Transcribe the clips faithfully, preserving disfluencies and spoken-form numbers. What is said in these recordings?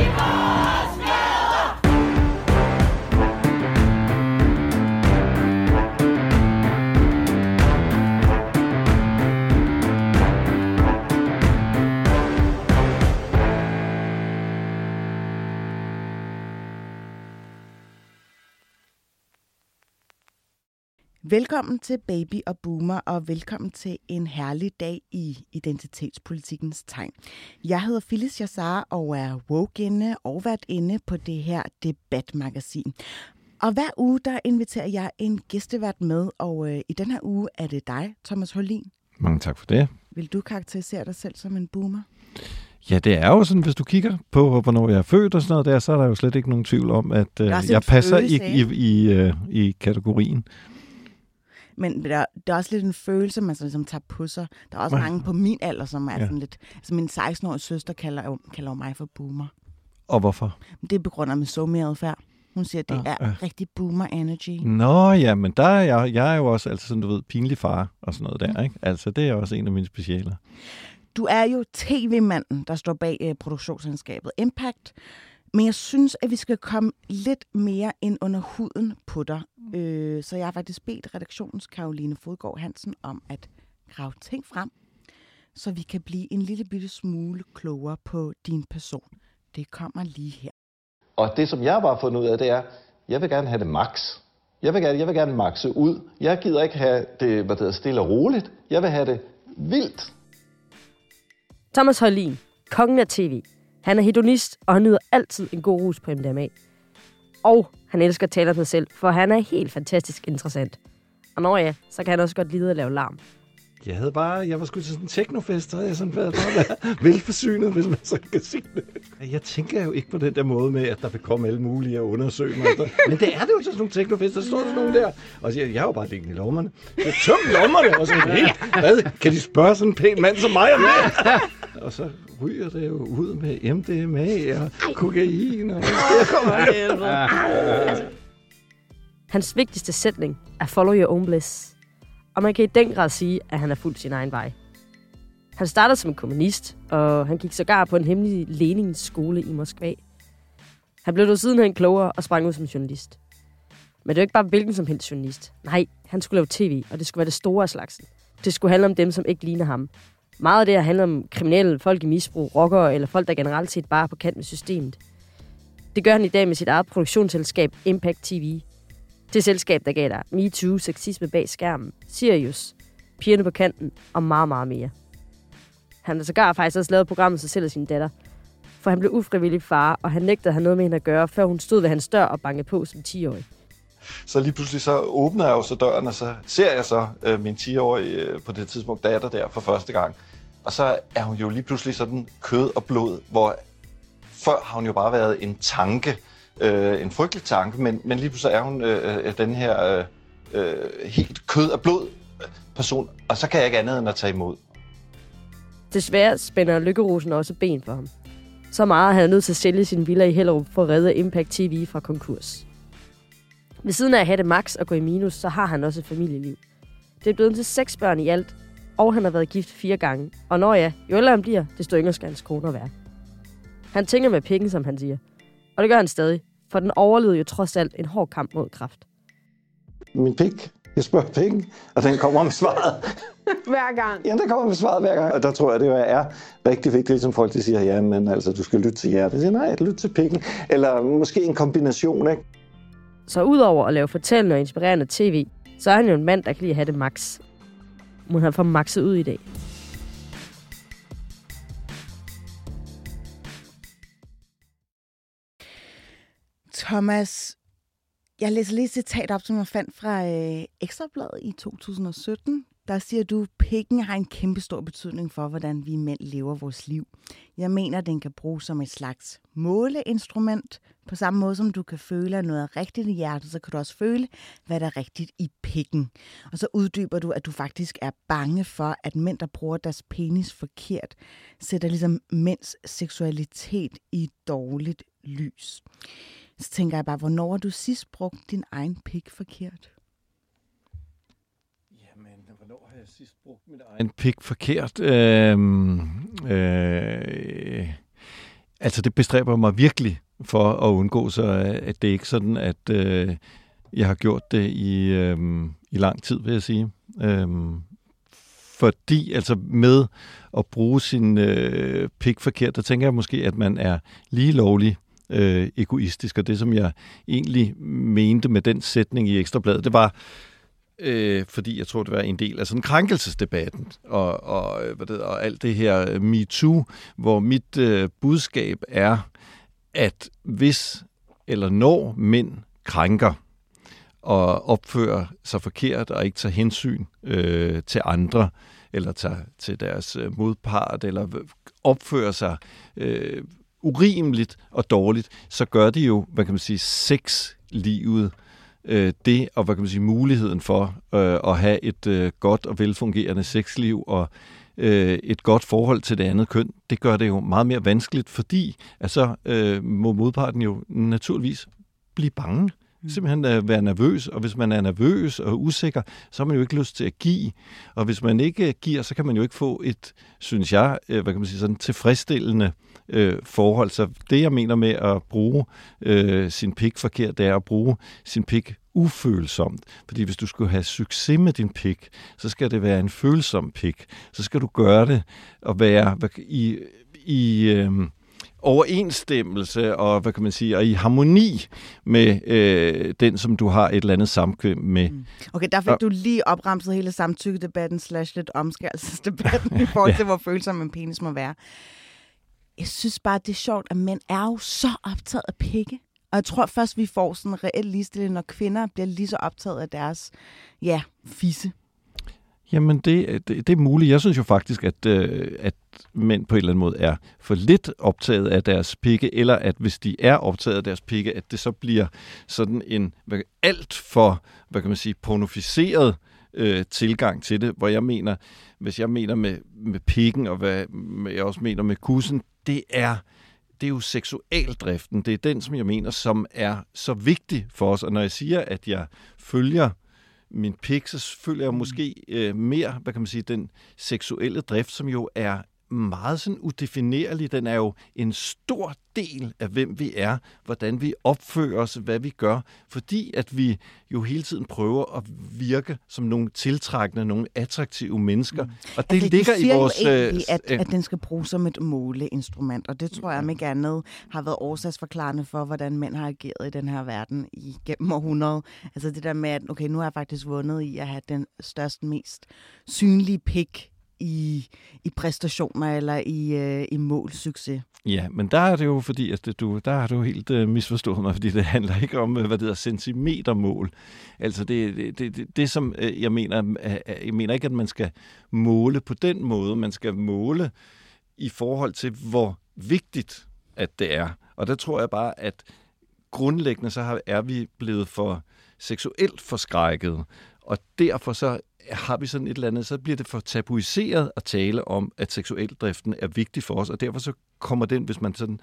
i vores gader! Velkommen til Baby og Boomer, og velkommen til en herlig dag i identitetspolitikkens tegn. Jeg hedder Filiz Yasar og er woke-inde og vært inde på det her debatmagasin. Og hver uge, der inviterer jeg en gæstevært med, og øh, i den her uge er det dig, Thomas Heurlin. Mange tak for det. Vil du karakterisere dig selv som en boomer? Ja, det er jo sådan, hvis du kigger på, hvornår jeg er født og sådan noget der, så er der jo slet ikke nogen tvivl om, at øh, jeg passer følelse, i, i, i, øh, i kategorien. Men der, der er også lidt en følelse, man så ligesom tager på sig. Der er også ja. mange på min alder, som er ja. sådan lidt... Altså min seksten-årige søster kalder, kalder mig for boomer. Og hvorfor? Det begrunder med så mere adfærd. Hun siger, at det ja, er ja. rigtig boomer-energy. Nå ja, men der er jeg, jeg er jo også, altså, sådan du ved, pinlig far og sådan noget der, mm. ikke? Altså det er også en af mine specialer. Du er jo tv-manden, der står bag eh, produktionsselskabet Impact. Men jeg synes, at vi skal komme lidt mere ind under huden på dig. Øh, så jeg har faktisk bedt redaktionens Karoline Fodgaard Hansen om at grave ting frem, så vi kan blive en lille bitte smule klogere på din person. Det kommer lige her. Og det, som jeg bare har fundet ud af, det er, jeg vil gerne have det max. Jeg vil gerne, jeg vil gerne maxe ud. Jeg gider ikke have det, hvad det hedder, stille og roligt. Jeg vil have det vildt. Thomas Heurlin, kongen af tv. Han er hedonist, og han nyder altid en god rus på M D M A. Og han elsker at tale om sig selv, for han er helt fantastisk interessant. Og når ja, så kan han også godt lide at lave larm. Jeg havde bare, jeg var sgu til sådan en teknofest, og jeg sådan været velforsynet, hvis man så kan sige det. Jeg tænker jo ikke på den der måde med, at der vil komme alle mulige og undersøge mig. Men det er det jo til sådan nogle teknofester, så står der sådan nogle der. Og siger, jeg har jo bare ligget i lommerne. Jeg tømte lommerne, og sådan helt, hvad, kan de spørge sådan en pæn mand som mig om det? Og så ryger det jo ud med M D M A og kokain og... Hans vigtigste sætning er follow your own bliss. Og man kan i den grad sige, at han er fuldt sin egen vej. Han startede som en kommunist, og han gik sågar på en hemmelig Lenins skole i Moskva. Han blev dog sidenhen klogere og sprang ud som journalist. Men det var ikke bare hvilken som helst journalist. Nej, han skulle lave tv, og det skulle være det store af slagsen. Det skulle handle om dem, som ikke ligner ham. Meget af det her handler om kriminelle, folk i misbrug, rockere eller folk, der generelt set bare er på kant med systemet. Det gør han i dag med sit eget produktionsselskab Impact T V. Det selskab, der gav dig MeToo, sexisme bag skærmen, Sirius, pigerne på kanten og meget, meget mere. Han har sågar faktisk også lavet programmet sig selv og sin datter, for han blev ufrivillig far, og han nægtede at have noget med hende at gøre, før hun stod ved hans dør og bankede på som ti-årig. Så lige pludselig så åbner jeg jo så døren, og så ser jeg så øh, min ti-årige øh, på det tidspunkt datter der for første gang. Og så er hun jo lige pludselig sådan kød og blod, hvor før har hun jo bare været en tanke, øh, en frygtelig tanke, men, men lige pludselig er hun øh, den her øh, helt kød og blod person, og så kan jeg ikke andet end at tage imod. Desværre spænder lykkerosen også ben for ham. Så meget havde han nødt til at sælge sin villa i Hellerup for at redde Impact T V fra konkurs. Ved siden af at have det max og gå i minus, så har han også et familieliv. Det er blevet til seks børn i alt, og han har været gift fire gange. Og når ja, jo ældre han bliver, desto yngre skal hans koner være. Han tænker med penge, som han siger. Og det gør han stadig, for den overlevede jo trods alt en hård kamp mod kræft. Min pik. Jeg spørger penge, og den kommer med svaret. Hver gang? Ja, den kommer med svaret hver gang. Og der tror jeg, det jo er rigtig vigtigt, som folk de siger, ja, men altså, du skal lytte til hjertet. Jeg siger, nej, lytte til pikken. Eller måske en kombination, ikke? Så udover at lave fortællende og inspirerende tv, så er han jo en mand, der kan lide at have det max. Må han få maxet ud i dag. Thomas, jeg læser lige et citat op, som jeg fandt fra øh, Ekstrabladet i to tusind og sytten. Der siger du, at pikken har en kæmpe stor betydning for, hvordan vi mænd lever vores liv. Jeg mener, den kan bruges som et slags måleinstrument. På samme måde, som du kan føle, at noget er rigtigt i hjertet, så kan du også føle, hvad der er rigtigt i pikken. Og så uddyber du, at du faktisk er bange for, at mænd, der bruger deres penis forkert, sætter ligesom mænds seksualitet i dårligt lys. Så tænker jeg bare, hvornår har du sidst brugt din egen pik forkert? Jamen, hvornår har jeg sidst brugt min egen pik forkert? Øhm, øh, altså, det bestræber mig virkelig for at undgå, så at det ikke sådan, at øh, jeg har gjort det i, øh, i lang tid, vil jeg sige. Øhm, Fordi altså med at bruge sin øh, pik forkert, der tænker jeg måske, at man er lige lovlig øh, egoistisk. Og det, som jeg egentlig mente med den sætning i Ekstrabladet, det var, øh, fordi jeg tror, det var en del af sådan krænkelsesdebatten og, og, hvad det, og alt det her MeToo, hvor mit øh, budskab er, at hvis eller når mænd krænker, og opfører sig forkert og ikke tager hensyn øh, til andre, eller tager til deres modpart, eller opfører sig øh, urimeligt og dårligt, så gør de jo, hvad kan man sige, sexlivet, øh, det og hvad kan man sige, muligheden for øh, at have et øh, godt og velfungerende sexliv og øh, et godt forhold til det andet køn, det gør det jo meget mere vanskeligt, fordi at så øh, må modparten jo naturligvis blive bange. Simpelthen at være nervøs, og hvis man er nervøs og usikker, så har man jo ikke lyst til at give. Og hvis man ikke giver, så kan man jo ikke få et, synes jeg, hvad kan man sige, sådan tilfredsstillende øh, forhold. Så det, jeg mener med at bruge øh, sin pik forkert, det er at bruge sin pik ufølsomt. Fordi hvis du skulle have succes med din pik, så skal det være en følsom pik. Så skal du gøre det og være i... i øh, overensstemmelse og hvad kan man sige og i harmoni med øh, den, som du har et eller andet samkvem med. Okay, der fik og... du lige opremset hele samtykkedebatten slash lidt omskærelsesdebatten i forhold til, ja. Hvor følsom en penis må være. Jeg synes bare, det er sjovt, at mænd er jo så optaget af pikke. Og jeg tror først, vi får sådan en reel ligestilling, når kvinder bliver lige så optaget af deres, ja, fisse. Jamen, det, det, det er muligt. Jeg synes jo faktisk, at, øh, at mænd på en eller anden måde er for lidt optaget af deres pikke, eller at hvis de er optaget af deres pikke, at det så bliver sådan en hvad, alt for, hvad kan man sige, pornoficeret øh, tilgang til det, hvor jeg mener, hvis jeg mener med, med pikken, og hvad jeg også mener med kussen, det er... Det er jo seksualdriften. Det er den, som jeg mener, som er så vigtig for os. Og når jeg siger, at jeg følger min pik, så føler jeg måske øh, mere, hvad kan man sige, den seksuelle drift, som jo er meget sådan udefinerlig. Den er jo en stor del af, hvem vi er, hvordan vi opfører os, hvad vi gør, fordi at vi jo hele tiden prøver at virke som nogle tiltrækkende, nogle attraktive mennesker. Mm. Og det altså, ligger i vores... Det siger jo egentlig, at, at den skal bruges som et måleinstrument, og det tror jeg, om ikke andet, har været årsagsforklarende for, hvordan mænd har ageret i den her verden igennem århundrede. Altså det der med, at okay, nu har jeg faktisk vundet i at have den største, mest synlige pik I, i præstationer eller i, øh, i målsucces. Ja, men der er det jo fordi, at det, du, der har du helt øh, misforstået mig, fordi det handler ikke om, hvad det hedder, centimetermål. Altså det, det, det, det, det som øh, jeg mener, øh, jeg mener ikke, at man skal måle på den måde. Man skal måle i forhold til, hvor vigtigt at det er. Og der tror jeg bare, at grundlæggende så har, er vi blevet for seksuelt forskrækket, og derfor så har vi sådan et eller andet, så bliver det for tabuiseret at tale om, at seksualdriften er vigtig for os, og derfor så kommer den, hvis man sådan...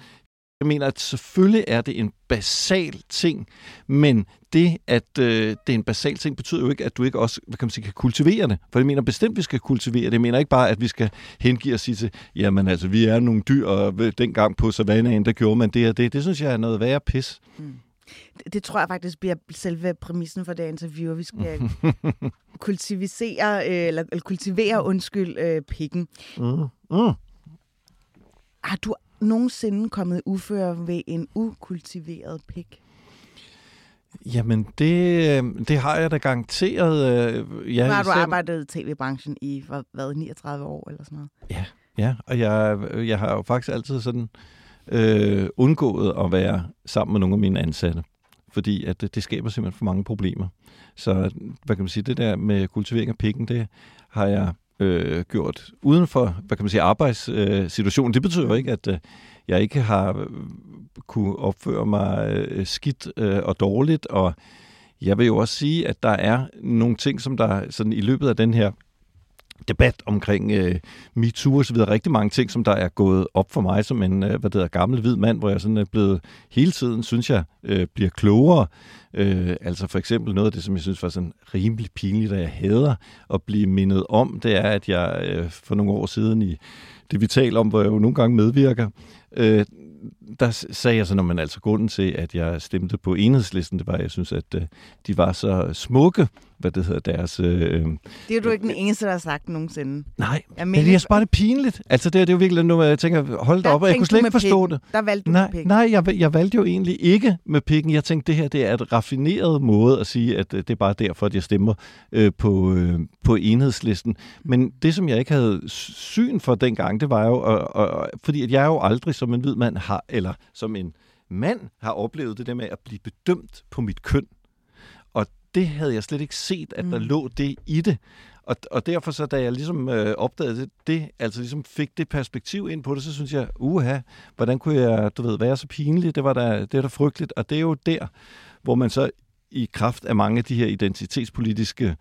Jeg mener, at selvfølgelig er det en basal ting, men det, at øh, det er en basal ting, betyder jo ikke, at du ikke også hvad kan man sige, kan kultivere det. For jeg mener bestemt, at vi skal kultivere det. Jeg mener ikke bare, at vi skal hengive og sige til, jamen altså, vi er nogle dyr, og dengang på savannaen, der gjorde man det og det. Det synes jeg er noget værre pis. Mm. Det, det tror jeg faktisk bliver selve præmissen for det interview, vi skal kultivisere, øh, eller, eller kultivere, undskyld, øh, pikken. Mm. Mm. Har du nogensinde kommet uføre ved en ukultiveret pik? Jamen, det, det har jeg da garanteret. Øh, ja, nu har du selv... arbejdet i tv-branchen i, hvad, niogtredive år eller sådan noget? Ja, ja, og jeg, jeg har jo faktisk altid sådan... Øh, undgået at være sammen med nogle af mine ansatte, fordi at det, det skaber simpelthen for mange problemer. Så hvad kan man sige, det der med kultivering af pikken, det har jeg øh, gjort uden for, hvad kan man sige, arbejdssituationen. Øh, det betyder jo ikke, at øh, jeg ikke har øh, kunne opføre mig øh, skidt øh, og dårligt, og jeg vil jo også sige, at der er nogle ting, som der sådan i løbet af den her debat omkring øh, MeToo og så videre. Rigtig mange ting, som der er gået op for mig som en øh, hvad det hedder, gammel hvid mand, hvor jeg sådan er blevet hele tiden, synes jeg, øh, bliver klogere. Øh, altså for eksempel noget af det, som jeg synes var sådan rimelig pinligt, da jeg hader at blive mindet om, det er, at jeg øh, for nogle år siden i det, vi taler om, hvor jeg jo nogle gange medvirker, øh, der sagde jeg så, når man altså grunden til, at jeg stemte på Enhedslisten, det var, jeg synes, at øh, de var så smukke, hvad det hedder, deres... Øh, det er du ikke den eneste, der har sagt nogensinde. Nej, jeg men det er bare det pinligt. Altså det, det er jo virkelig noget, jeg tænker, hold da op, og jeg kunne slet ikke forstå det. Der valgte du nej, med nej, jeg, jeg valgte jo egentlig ikke med pikken. Jeg tænkte, det her det er et raffineret måde at sige, at det er bare derfor, at jeg stemmer øh, på, øh, på Enhedslisten. Men det, som jeg ikke havde syn for dengang, det var jo, og, og, fordi at jeg jo aldrig som en hvid mand har, eller som en mand har oplevet det der med at blive bedømt på mit køn. Det havde jeg slet ikke set, at der mm. lå det i det. Og, og derfor så, da jeg ligesom øh, opdagede det, det, altså ligesom fik det perspektiv ind på det, så synes jeg, uha, hvordan kunne jeg, du ved, være så pinlig? Det var da, det var da frygteligt. Og det er jo der, hvor man så i kraft af mange af de her identitetspolitiske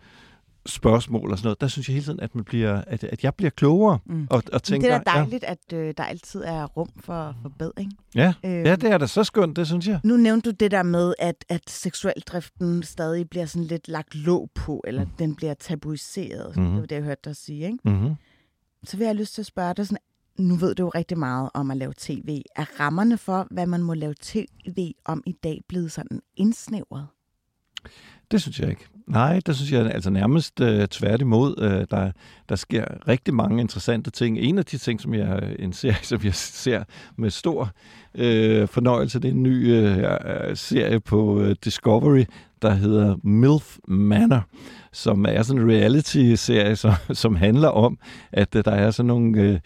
spørgsmål og sådan noget, der synes jeg hele tiden, at man bliver, at, at jeg bliver klogere mm. og, og tænker... Det er da dejligt, ja. At øh, der altid er rum for forbedring. Ja. Øhm, ja, det er da så skønt, det synes jeg. Nu nævnte du det der med, at, at seksueldriften stadig bliver sådan lidt lagt låg på, eller mm. den bliver tabuiseret, mm-hmm. det var det, jeg hørte dig sige, ikke? Mm-hmm. Så vil jeg have lyst til at spørge dig sådan, nu ved du jo rigtig meget om at lave tv. Er rammerne for, hvad man må lave tv om i dag, blevet sådan indsnævret? Det synes jeg ikke. Nej, det synes jeg altså nærmest øh, tværtimod. Øh, der, der sker rigtig mange interessante ting. En af de ting, som jeg, en serie, som jeg ser med stor øh, fornøjelse, det er en ny øh, serie på øh, Discovery, der hedder Milf Manor, som er sådan en reality-serie, som, som handler om, at der er sådan nogle øh,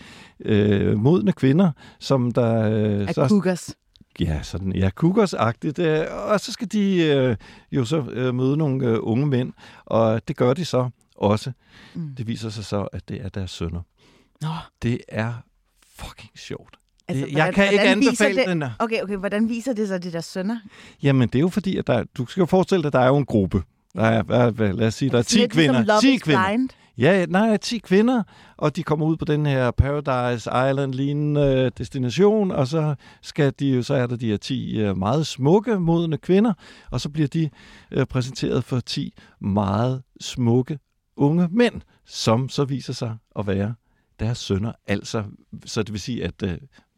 øh, modne kvinder, som der... Øh, så, cougars. Ja, sådan, ja, cougarsagtigt. Og så skal de øh, jo så øh, møde nogle øh, unge mænd, og det gør de så også. Mm. Det viser sig så, at det er deres sønner. Nå. Det er fucking sjovt. Altså, hvordan, jeg kan ikke anbefale det. det okay, okay, hvordan viser det så, det deres sønner? Jamen, det er jo fordi, at der, du skal jo forestille dig, at der er jo en gruppe. Der er, lad os sige, der er ti kvinder. Ligesom ti kvinder. Ja, nej, ti kvinder, og de kommer ud på den her Paradise Island-lignende destination, og så skal de, så er der de her ti meget smukke, modne kvinder, og så bliver de præsenteret for ti meget smukke unge mænd, som så viser sig at være deres sønner. Altså, så det vil sige, at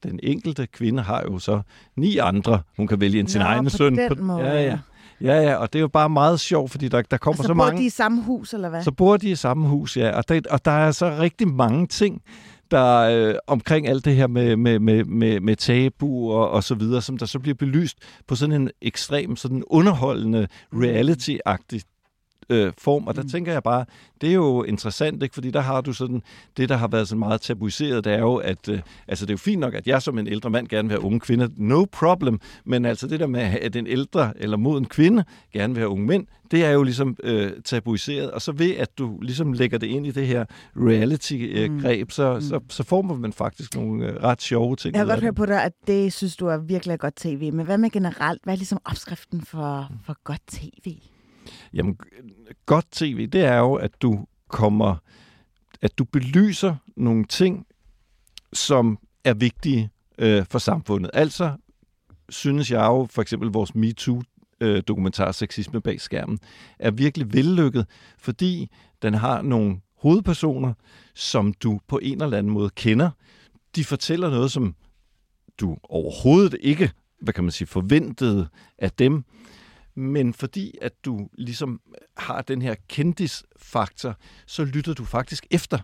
den enkelte kvinde har jo så ni andre, hun kan vælge en sin egen søn. Nå, på den måde. Ja, ja. Ja, ja, og det er jo bare meget sjovt, fordi der, der kommer så, så mange... Så bor de i samme hus, eller hvad? Så bor de i samme hus, ja. Og der, og der er så rigtig mange ting, der øh, omkring alt det her med, med, med, med, med tabu og, og så videre, som der så bliver belyst på sådan en ekstrem, sådan underholdende, reality-agtig øh, form. Og der mm. tænker jeg bare, det er jo interessant, ikke? Fordi der har du sådan... Det, der har været sådan meget tabuiseret, det er jo, at... Øh, altså, det er jo fint nok, at jeg som en ældre mand gerne vil have unge kvinder. No problem. Men altså det der med, at en ældre eller moden kvinde gerne vil have unge mænd, det er jo ligesom øh, tabuiseret. Og så ved, at du ligesom lægger det ind i det her reality-greb, øh, så, mm. så, så former man faktisk nogle øh, ret sjove ting. Jeg har godt hørt på dig, at det synes du er virkelig godt tv. Men hvad med generelt? Hvad er ligesom opskriften for, for godt tv? Jamen, godt tv, det er jo, at du kommer, at du belyser nogle ting, som er vigtige øh, for samfundet. Altså, synes jeg jo, for eksempel vores MeToo-dokumentar Sexisme bag skærmen, er virkelig vellykket, fordi den har nogle hovedpersoner, som du på en eller anden måde kender. De fortæller noget, som du overhovedet ikke, hvad kan man sige, forventede af dem. Men fordi at du ligesom har den her kendisfaktor, så lytter du faktisk efter,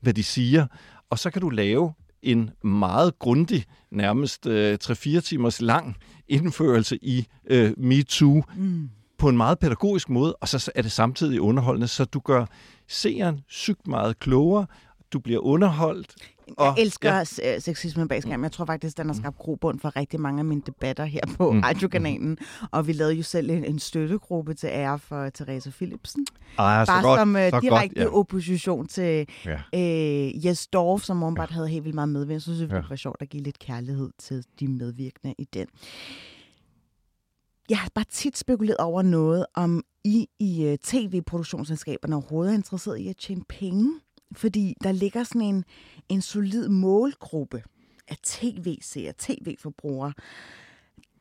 hvad de siger. Og så kan du lave en meget grundig, nærmest øh, tre-fire timers lang indførelse i øh, MeToo mm. på en meget pædagogisk måde. Og så er det samtidig underholdende, så du gør seeren sygt meget klogere. Du bliver underholdt. Jeg elsker ja. Sexisme bag skærmen. Jeg tror faktisk, den har skabt grobund for rigtig mange af mine debatter her på mm. radiokanalen. Og vi lavede jo selv en støttegruppe til ære for Therese Philipsen. Ej, bare godt, som direkte godt, ja. opposition til ja. øh, Jes Dorf, som Morgenbart ja. havde helt vildt meget medvind. Så synes jeg, det var sjovt at give lidt kærlighed til de medvirkende i den. Jeg har bare tit spekuleret over noget, om I i tv-produktionsselskaberne overhovedet er interesseret i at tjene penge. fordi der ligger sådan en, en solid målgruppe af tv-seere, tv-forbrugere,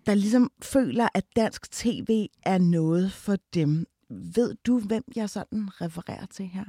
der ligesom føler, at dansk tv er noget for dem. Ved du, hvem jeg sådan refererer til her?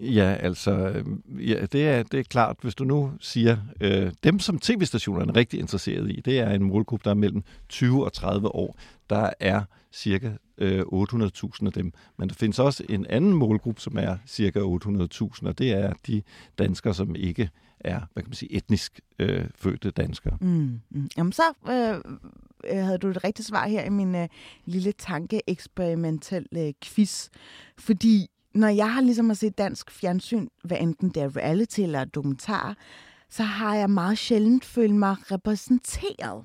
Ja, altså, ja, det, er, det er klart, hvis du nu siger, øh, dem som tv-stationerne er rigtig interesseret i, det er en målgruppe, der er mellem tyve og tredive år. Der er cirka øh, otte hundrede tusind af dem. Men der findes også en anden målgruppe, som er cirka otte hundrede tusind, og det er de danskere, som ikke er, hvad kan man sige, etnisk øh, fødte danskere. Mm, mm. Jamen så øh, havde du et rigtigt svar her i min øh, lille tankeeksperimentelle øh, quiz, fordi når jeg har ligesom at se dansk fjernsyn, hvad enten det er reality eller dokumentar, så har jeg meget sjældent følt mig repræsenteret.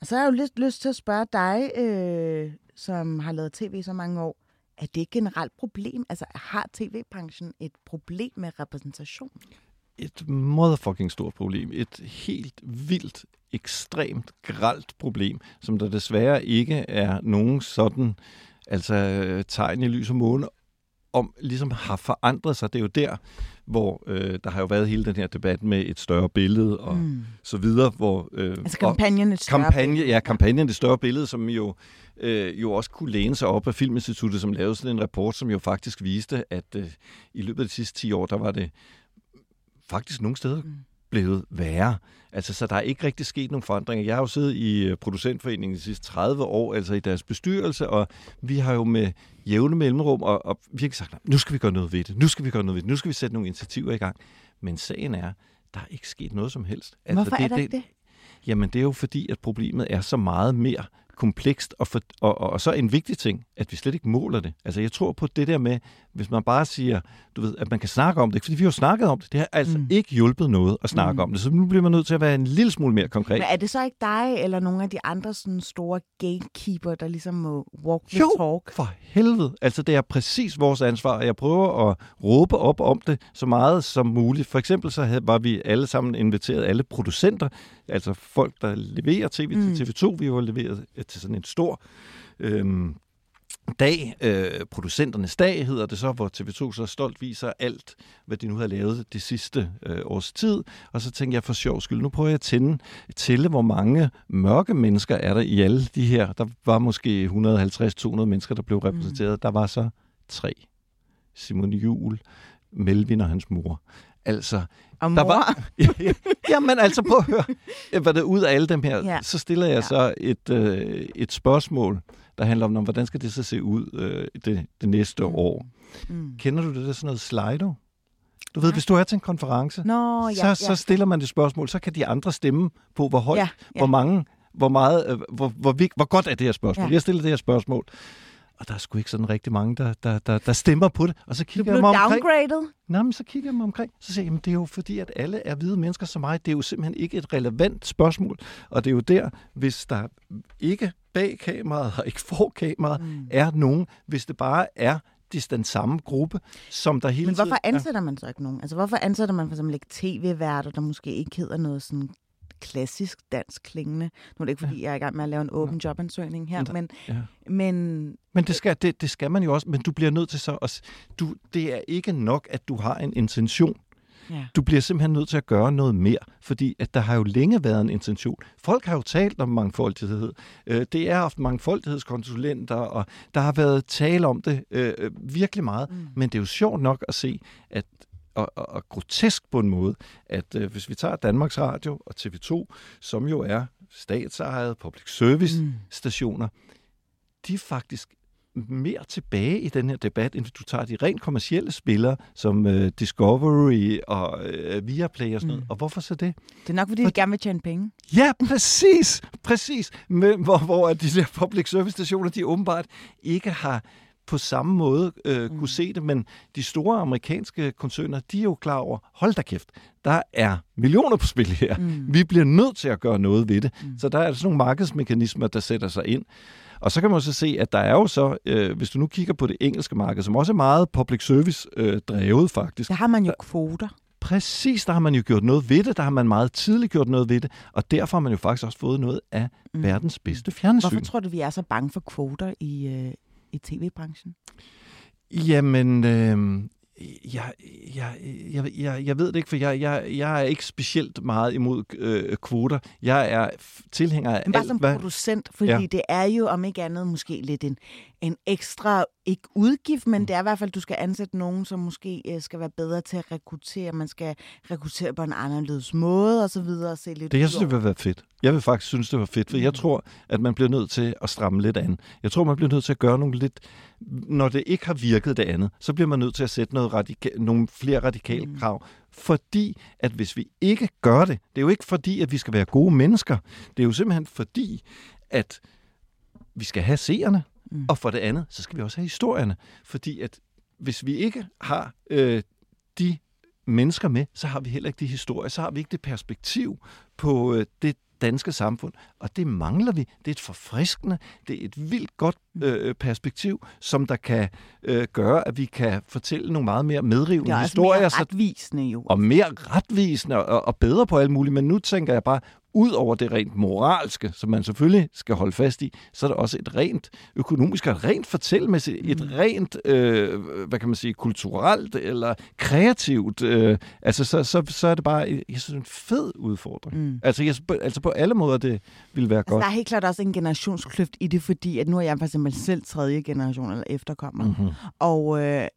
Og så har jeg jo lidt lyst til at spørge dig, øh, som har lavet tv så mange år, er det et generelt problem? Altså har tv-branchen et problem med repræsentation? Et motherfucking stort problem. Et helt vildt, ekstremt grelt problem, som der desværre ikke er nogen sådan altså tegn i lys og måne om ligesom har forandret sig. Det er jo der, hvor øh, der har jo været hele den her debat med et større billede og mm. så videre. Hvor, øh, altså kampagnen et større kampagne, billede. Ja, kampagnen et større billede, som jo, øh, jo også kunne læne sig op af Filminstituttet, som lavede sådan en rapport, som jo faktisk viste, at øh, i løbet af de sidste ti år, der var det faktisk nogle steder mm. blevet værre. Altså, så der er ikke rigtig sket nogen forandringer. Jeg har jo siddet i Producentforeningen de sidste tredive år, altså i deres bestyrelse, og vi har jo med jævne mellemrum, og, og virkelig sagt, nu skal vi gøre noget ved det, nu skal vi gøre noget ved det, nu skal vi sætte nogle initiativer i gang. Men sagen er, der er ikke sket noget som helst. Altså, hvorfor det, er der det? det? Jamen, det er jo fordi, at problemet er så meget mere komplekst, og, for, og, og, og så en vigtig ting, at vi slet ikke måler det. Altså, jeg tror på det der med, hvis man bare siger, du ved, at man kan snakke om det, fordi vi har jo snakket om det, det har altså mm. ikke hjulpet noget at snakke mm. om det, så nu bliver man nødt til at være en lille smule mere konkret. Men er det så ikke dig, eller nogle af de andre sådan store gatekeeper, der ligesom må walk the jo, talk? For helvede! Altså, det er præcis vores ansvar, og jeg prøver at råbe op om det så meget som muligt. For eksempel så var vi alle sammen inviteret, alle producenter, altså folk, der leverer tv mm. til T V to, vi var leveret til sådan en stor øhm, dag, øh, producenternes dag hedder det så, hvor T V to så stolt viser alt, hvad de nu har lavet det sidste øh, års tid. Og så tænkte jeg for sjov skyld, nu prøver jeg at tænde, tælle, hvor mange mørke mennesker er der i alle de her. Der var måske et hundrede og halvtreds til to hundrede mennesker, der blev repræsenteret. Mm. Der var så tre. Simone Juhl, Melvin og hans mor. Altså, og der var, ja, jamen altså, prøv at høre, hvad det ud af alle dem her, ja. så stiller jeg ja. så et, øh, et spørgsmål, der handler om, hvordan skal det så se ud øh, det, det næste mm. år? Mm. Kender du det der sådan noget Slido? Du ved, ja. hvis du er til en konference, Nå, ja, så, ja. så stiller man det spørgsmål, så kan de andre stemme på, hvor højt, ja, ja. hvor mange, hvor meget, øh, hvor, hvor, vigt, hvor godt er det her spørgsmål? Ja. Jeg stiller det her spørgsmål. Og der er sgu ikke sådan rigtig mange, der, der, der, der stemmer på det. Og så kigger jeg mig omkring. Du blev downgraded? Nej, men så kigger jeg mig omkring. Så siger jeg, jamen, det er jo fordi, at alle er hvide mennesker som mig. Det er jo simpelthen ikke et relevant spørgsmål. Og det er jo der, hvis der ikke bag kameraet og ikke for kameraet mm. er nogen, hvis det bare er det den samme gruppe, som der hele tiden... Men hvorfor ansætter er... man så ikke nogen? Altså, hvorfor ansætter man for eksempel ikke tv-værter, der måske ikke hedder noget sådan... klassisk dansk klingende. Nu er det ikke, fordi ja. jeg er i gang med at lave en åben ja. jobansøgning her, men... Ja. Men, men det, skal, det, det skal man jo også, men du bliver nødt til så... At, du, det er ikke nok, at du har en intention. Ja. Du bliver simpelthen nødt til at gøre noget mere, fordi at der har jo længe været en intention. Folk har jo talt om mangfoldighed. Det er ofte mangfoldighedskonsulenter, og der har været tale om det øh, virkelig meget, mm. men det er jo sjovt nok at se, at Og, og, og grotesk på en måde, at øh, hvis vi tager Danmarks Radio og T V to, som jo er statsejede public service-stationer, mm. de er faktisk mere tilbage i den her debat, end hvis du tager de rent kommercielle spillere, som øh, Discovery og øh, Viaplay og sådan noget. Mm. Og hvorfor så det? Det er nok, fordi For... de gerne vil tjene penge. Ja, præcis! Præcis! Men, hvor, hvor de der public service-stationer, de åbenbart ikke har... på samme måde øh, kunne mm. se det, men de store amerikanske koncerner, de er jo klar over, hold da kæft, der er millioner på spil her. Mm. Vi bliver nødt til at gøre noget ved det. Mm. Så der er altså nogle markedsmekanismer, der sætter sig ind. Og så kan man så se, at der er jo så, øh, hvis du nu kigger på det engelske marked, som også er meget public service øh, drevet faktisk. Der har man jo der, kvoter. Præcis, der har man jo gjort noget ved det, der har man meget tidligt gjort noget ved det, og derfor har man jo faktisk også fået noget af mm. verdens bedste fjernsyn. Hvorfor tror du, vi er så bange for kvoter i... Øh i tv-branchen? Jamen, øh, Jeg, jeg, jeg, jeg, jeg ved det ikke, for jeg, jeg, jeg er ikke specielt meget imod øh, kvoter. Jeg er tilhænger af... Men bare alt, som producent, fordi ja. Det er jo om ikke andet måske lidt en, en ekstra, ikke udgift, men mm. det er i hvert fald, du skal ansætte nogen, som måske øh, skal være bedre til at rekruttere. Man skal rekruttere på en anderledes måde og så videre og se lidt... Det, jeg synes, det vil være fedt. Jeg vil faktisk synes, det var fedt, for jeg tror, at man bliver nødt til at stramme lidt an. Jeg tror, man bliver nødt til at gøre nogle lidt... Når det ikke har virket det andet, så bliver man nødt til at sætte noget radika- nogle flere radikale mm. krav. Fordi, at hvis vi ikke gør det, det er jo ikke fordi, at vi skal være gode mennesker. Det er jo simpelthen fordi, at vi skal have seerne, mm. og for det andet, så skal vi også have historierne. Fordi at hvis vi ikke har øh, de mennesker med, så har vi heller ikke de historier, så har vi ikke det perspektiv på øh, det danske samfund, og det mangler vi. Det er et forfriskende, det er et vildt godt øh, perspektiv, som der kan øh, gøre, at vi kan fortælle nogle meget mere medrivende det er historier. Mere retvisende, jo. Og mere retvisende og, og bedre på alt muligt, men nu tænker jeg bare, ud over det rent moralske, som man selvfølgelig skal holde fast i, så er der også et rent økonomisk og et rent fortællemæssigt, mm. et rent, øh, hvad kan man sige, kulturelt eller kreativt. Øh, altså, så, så, så er det bare, jeg synes, en fed udfordring. Mm. Altså, jeg, altså, på alle måder, det ville være altså, godt. Der er helt klart også en generationskløft i det, fordi at nu er jeg for eksempel selv tredje generation eller efterkommer. Mm-hmm. Og øh,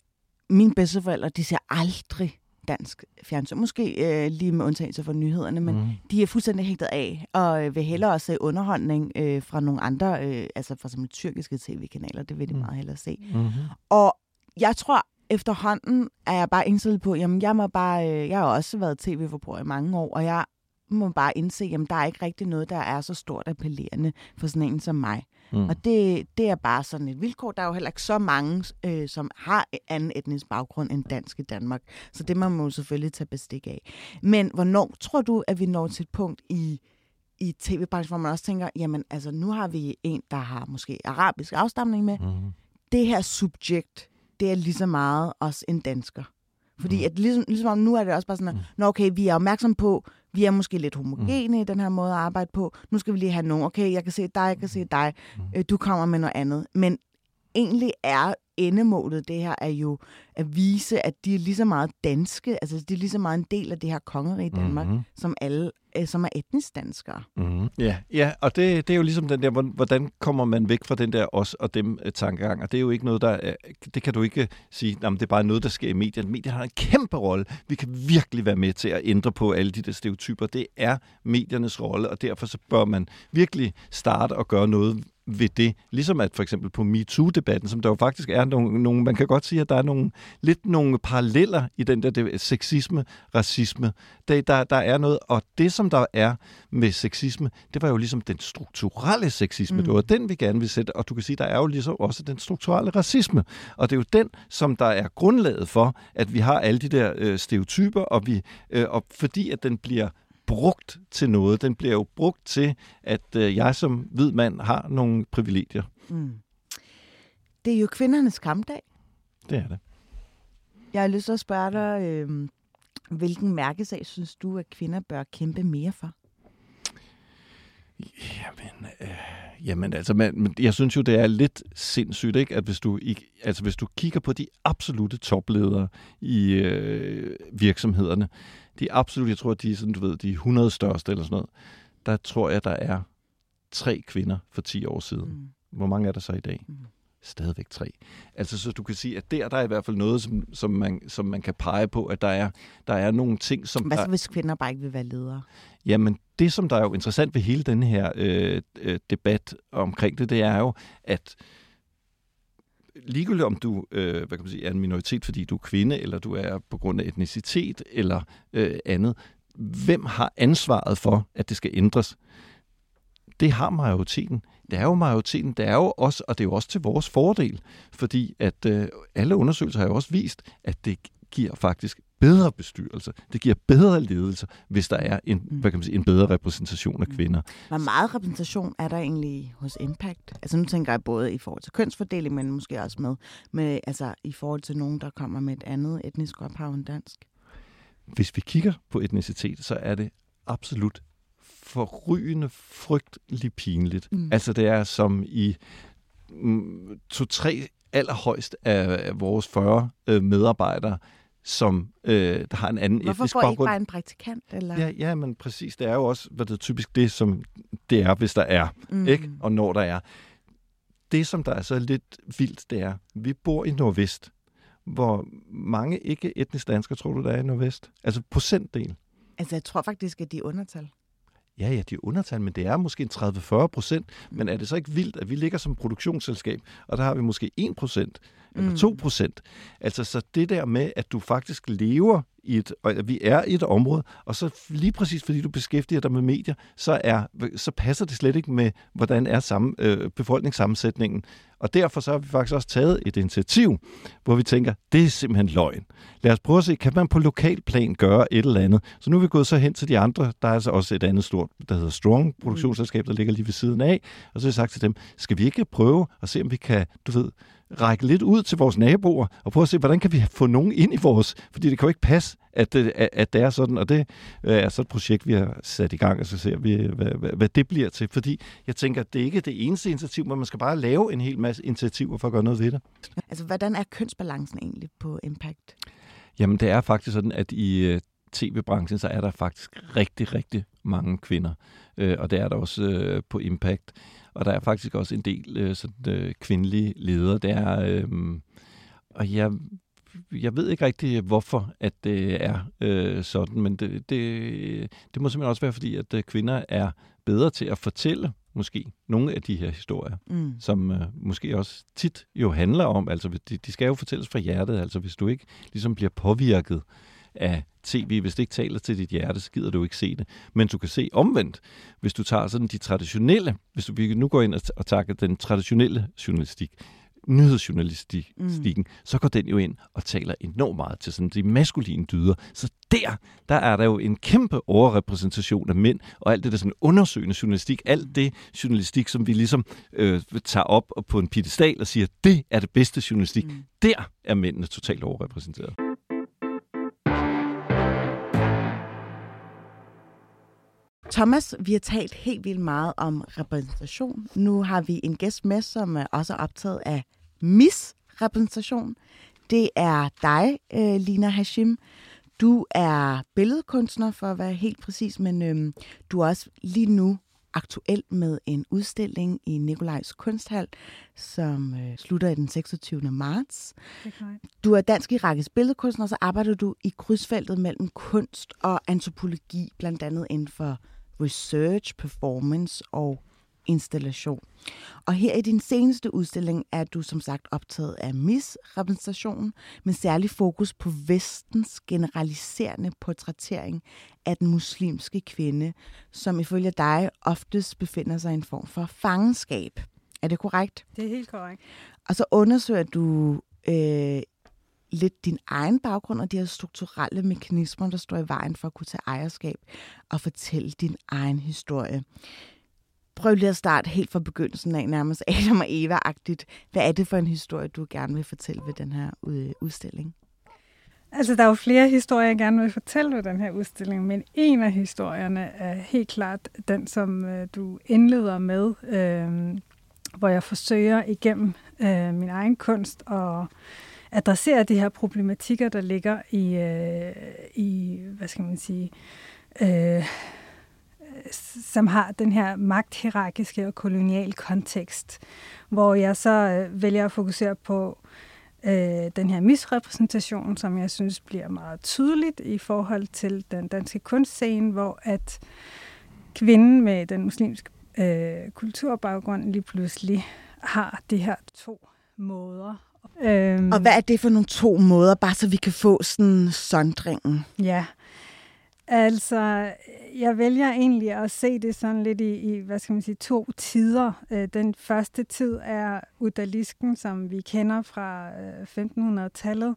mine bedsteforældre, de ser aldrig dansk fjernsyn. Måske øh, lige med undtagelse for nyhederne, men mm. de er fuldstændig hægtet af, og vil hellere også se underholdning øh, fra nogle andre, øh, altså fra som tyrkiske tv-kanaler, det vil de mm. meget hellere se. Mm-hmm. Og jeg tror, efterhånden er jeg bare indstillet på, jamen jeg må bare, øh, jeg har også været tv-forbruger i mange år, og jeg må bare indse, jamen der er ikke rigtig noget, der er så stort appellerende for sådan en som mig. Mm. Og det, det er bare sådan et vilkår. Der er jo heller ikke så mange, øh, som har anden etnisk baggrund end dansk i Danmark. Så det man må selvfølgelig tage bestik af. Men hvornår tror du, at vi når til et punkt i, i tv-branchen, hvor man også tænker, jamen altså nu har vi en, der har måske arabisk afstamning med. Mm. Det her subjekt, det er lige så meget også en dansker. Fordi at ligesom, ligesom nu er det også bare sådan, at nå okay, vi er opmærksom på, vi er måske lidt homogene mm. i den her måde at arbejde på. Nu skal vi lige have nogen. Okay, jeg kan se dig, jeg kan se dig. Mm. Du kommer med noget andet. Men egentlig er endemålet det her, er jo at vise, at de er lige så meget danske. Altså, de er lige så meget en del af det her kongerige i Danmark, mm. som alle, øh, som er etnisk danskere. Mm. Ja, ja, og det, det er jo ligesom den der, hvordan kommer man væk fra den der os og dem tankegang? Og det er jo ikke noget, der... Det kan du ikke sige, at det er bare noget, der sker i medierne. Medierne har en kæmpe rolle. Vi kan virkelig være med til at ændre på alle de der stereotyper. Det er mediernes rolle, og derfor så bør man virkelig starte og gøre noget ved det. Ligesom at for eksempel på MeToo-debatten, som der jo faktisk er nogle, nogle... Man kan godt sige, at der er nogle lidt nogle paralleller i den der det, sexisme, racisme. Der, der, der er noget, og det som der er med sexisme, det var jo ligesom den strukturelle sexisme. Mm. Det var den, vi gerne vil sætte, og du kan sige, der er jo ligesom også den strukturelle racisme. Og det er jo den, som der er grundlaget for, at vi har alle de der øh, stereotyper, og, vi, øh, og fordi at den bliver brugt til noget. Den bliver jo brugt til, at øh, jeg som hvid mand har nogle privilegier. Mm. Det er jo kvindernes kampdag. Det er det. Jeg har lyst til at spørge dig, øh, hvilken mærkesag synes du, at kvinder bør kæmpe mere for? Jamen, øh, jamen altså, man, jeg synes jo, det er lidt sindssygt, ikke? At hvis du, altså, hvis du kigger på de absolute topledere i øh, virksomhederne, de absolut, jeg tror, de er sådan, du ved, de hundrede største eller sådan noget, der tror jeg, der er tre kvinder for ti år siden. Mm. Hvor mange er der så i dag? Mm. Stadigvæk tre. Altså, så du kan sige, at der, der er i hvert fald noget, som, som, man, som man kan pege på, at der er, der er nogle ting, som... Hvad så, hvis kvinder bare ikke vil være ledere? Jamen, det, som der er jo interessant ved hele den her øh, øh, debat omkring det, det er jo, at ligegyldigt om du øh, hvad kan man sige, er en minoritet, fordi du er kvinde, eller du er på grund af etnicitet eller øh, andet, hvem har ansvaret for, at det skal ændres? Det har majoriteten. Det er jo majoriteten, det er jo os, og det er jo også til vores fordel, fordi at øh, alle undersøgelser har jo også vist, at det giver faktisk bedre bestyrelser, det giver bedre ledelser, hvis der er en, mm. hvad kan man sige, en bedre repræsentation af mm. kvinder. Hvor meget repræsentation er der egentlig hos Impact? Altså nu tænker jeg både i forhold til kønsfordeling, men måske også med, med altså i forhold til nogen, der kommer med et andet etnisk ophav end dansk. Hvis vi kigger på etnicitet, så er det absolut forrygende, frygtelig pinligt. Mm. Altså det er som i mm, to-tre allerhøjst af vores fyrre øh, medarbejdere, som øh, der har en anden Hvorfor etnisk baggrund. Hvorfor får I ikke bare en praktikant? Eller? Ja, ja, men præcis. Det er jo også hvad det er typisk det, som det er, hvis der er. Mm. Ikke? Og når der er. Det, som der er så lidt vildt, det er, vi bor i Nordvest, hvor mange ikke etnisk danskere, tror du, der er i Nordvest? Altså procentdel. Altså, jeg tror faktisk, at de er undertal. Ja, ja, de er undertal, men det er måske tredive til fyrre procent. Men er det så ikke vildt, at vi ligger som produktionsselskab, og der har vi måske en procent eller to procent? Altså, så det der med, at du faktisk lever i et, og vi er i et område, og så lige præcis fordi du beskæftiger dig med medier, så, er, så passer det slet ikke med, hvordan er samme, øh, befolkningssammensætningen. Og derfor så har vi faktisk også taget et initiativ, hvor vi tænker, det er simpelthen løgn. Lad os prøve at se, kan man på lokal plan gøre et eller andet? Så nu er vi gået så hen til de andre. Der er altså også et andet stort, der hedder Strong Produktionsselskab, der ligger lige ved siden af. Og så har jeg sagt til dem, skal vi ikke prøve at se, om vi kan, du ved, række lidt ud til vores naboer og prøve at se, hvordan kan vi få nogen ind i vores... Fordi det kan jo ikke passe, at det, at det er sådan, og det er så et projekt, vi har sat i gang, og så ser vi, hvad, hvad det bliver til. Fordi jeg tænker, det er ikke det eneste initiativ, men man skal bare lave en hel masse initiativer for at gøre noget ved det. Altså, hvordan er kønsbalancen egentlig på Impact? Jamen, det er faktisk sådan, at i tv-branchen, så er der faktisk rigtig, rigtig mange kvinder. Og det er der også på Impact. Og der er faktisk også en del sådan, kvindelige ledere. Det er, øhm, og jeg... Jeg ved ikke rigtig, hvorfor at det er øh, sådan, men det, det, det må simpelthen også være, fordi at kvinder er bedre til at fortælle måske nogle af de her historier, mm. som øh, måske også tit jo handler om. Altså, de, de skal jo fortælles fra hjertet. Altså, hvis du ikke ligesom bliver påvirket af tv, hvis det ikke taler til dit hjerte, så gider du ikke se det. Men du kan se omvendt, hvis du tager sådan de traditionelle, hvis du nu går ind og, t- og tager den traditionelle journalistik, nyhedsjournalistikken, mm. så går den jo ind og taler enormt meget til sådan de maskuline dyder. Så der, der er der jo en kæmpe overrepræsentation af mænd, og alt det der sådan undersøgende journalistik, alt det journalistik, som vi ligesom øh, tager op og på en piedestal og siger, det er det bedste journalistik. Mm. Der er mændene totalt overrepræsenteret. Thomas, vi har talt helt vildt meget om repræsentation. Nu har vi en gæst med, som også er optaget af misrepræsentation. Det er dig, Lina Hashim. Du er billedkunstner, for at være helt præcis, men øhm, du er også lige nu aktuel med en udstilling i Nikolajs kunsthal, som øh, slutter den seksogtyvende marts. Du er dansk-irakisk billedkunstner, og så arbejder du i krydsfeltet mellem kunst og antropologi, blandt andet inden for research, performance og installation. Og her i din seneste udstilling er du som sagt optaget af misrepræsentation med særlig fokus på vestens generaliserende portrættering af den muslimske kvinde, som ifølge dig oftest befinder sig i en form for fangenskab. Er det korrekt? Det er helt korrekt. Og så undersøger du øh, lidt din egen baggrund og de her strukturelle mekanismer, der står i vejen for at kunne tage ejerskab og fortælle din egen historie. Prøv lige at starte helt fra begyndelsen af, nærmest Adam og Eva-agtigt. Hvad er det for en historie, du gerne vil fortælle ved den her udstilling? Altså, der er jo flere historier, jeg gerne vil fortælle ved den her udstilling, men en af historierne er helt klart den, som øh, du indleder med, øh, hvor jeg forsøger igennem øh, min egen kunst at adressere de her problematikker, der ligger i, øh, i hvad skal man sige... Øh, som har den her magthierarkiske og kolonial kontekst, hvor jeg så vælger at fokusere på øh, den her misrepræsentation, som jeg synes bliver meget tydeligt i forhold til den danske kunstscene, hvor at kvinden med den muslimske øh, kulturbaggrund lige pludselig har de her to måder. Øhm, og hvad er det for nogle to måder, bare så vi kan få sådan sondringen? Ja, altså, jeg vælger egentlig at se det sådan lidt i, i hvad skal man sige, to tider. Den første tid er odalisken, som vi kender fra femtenhundredetallet.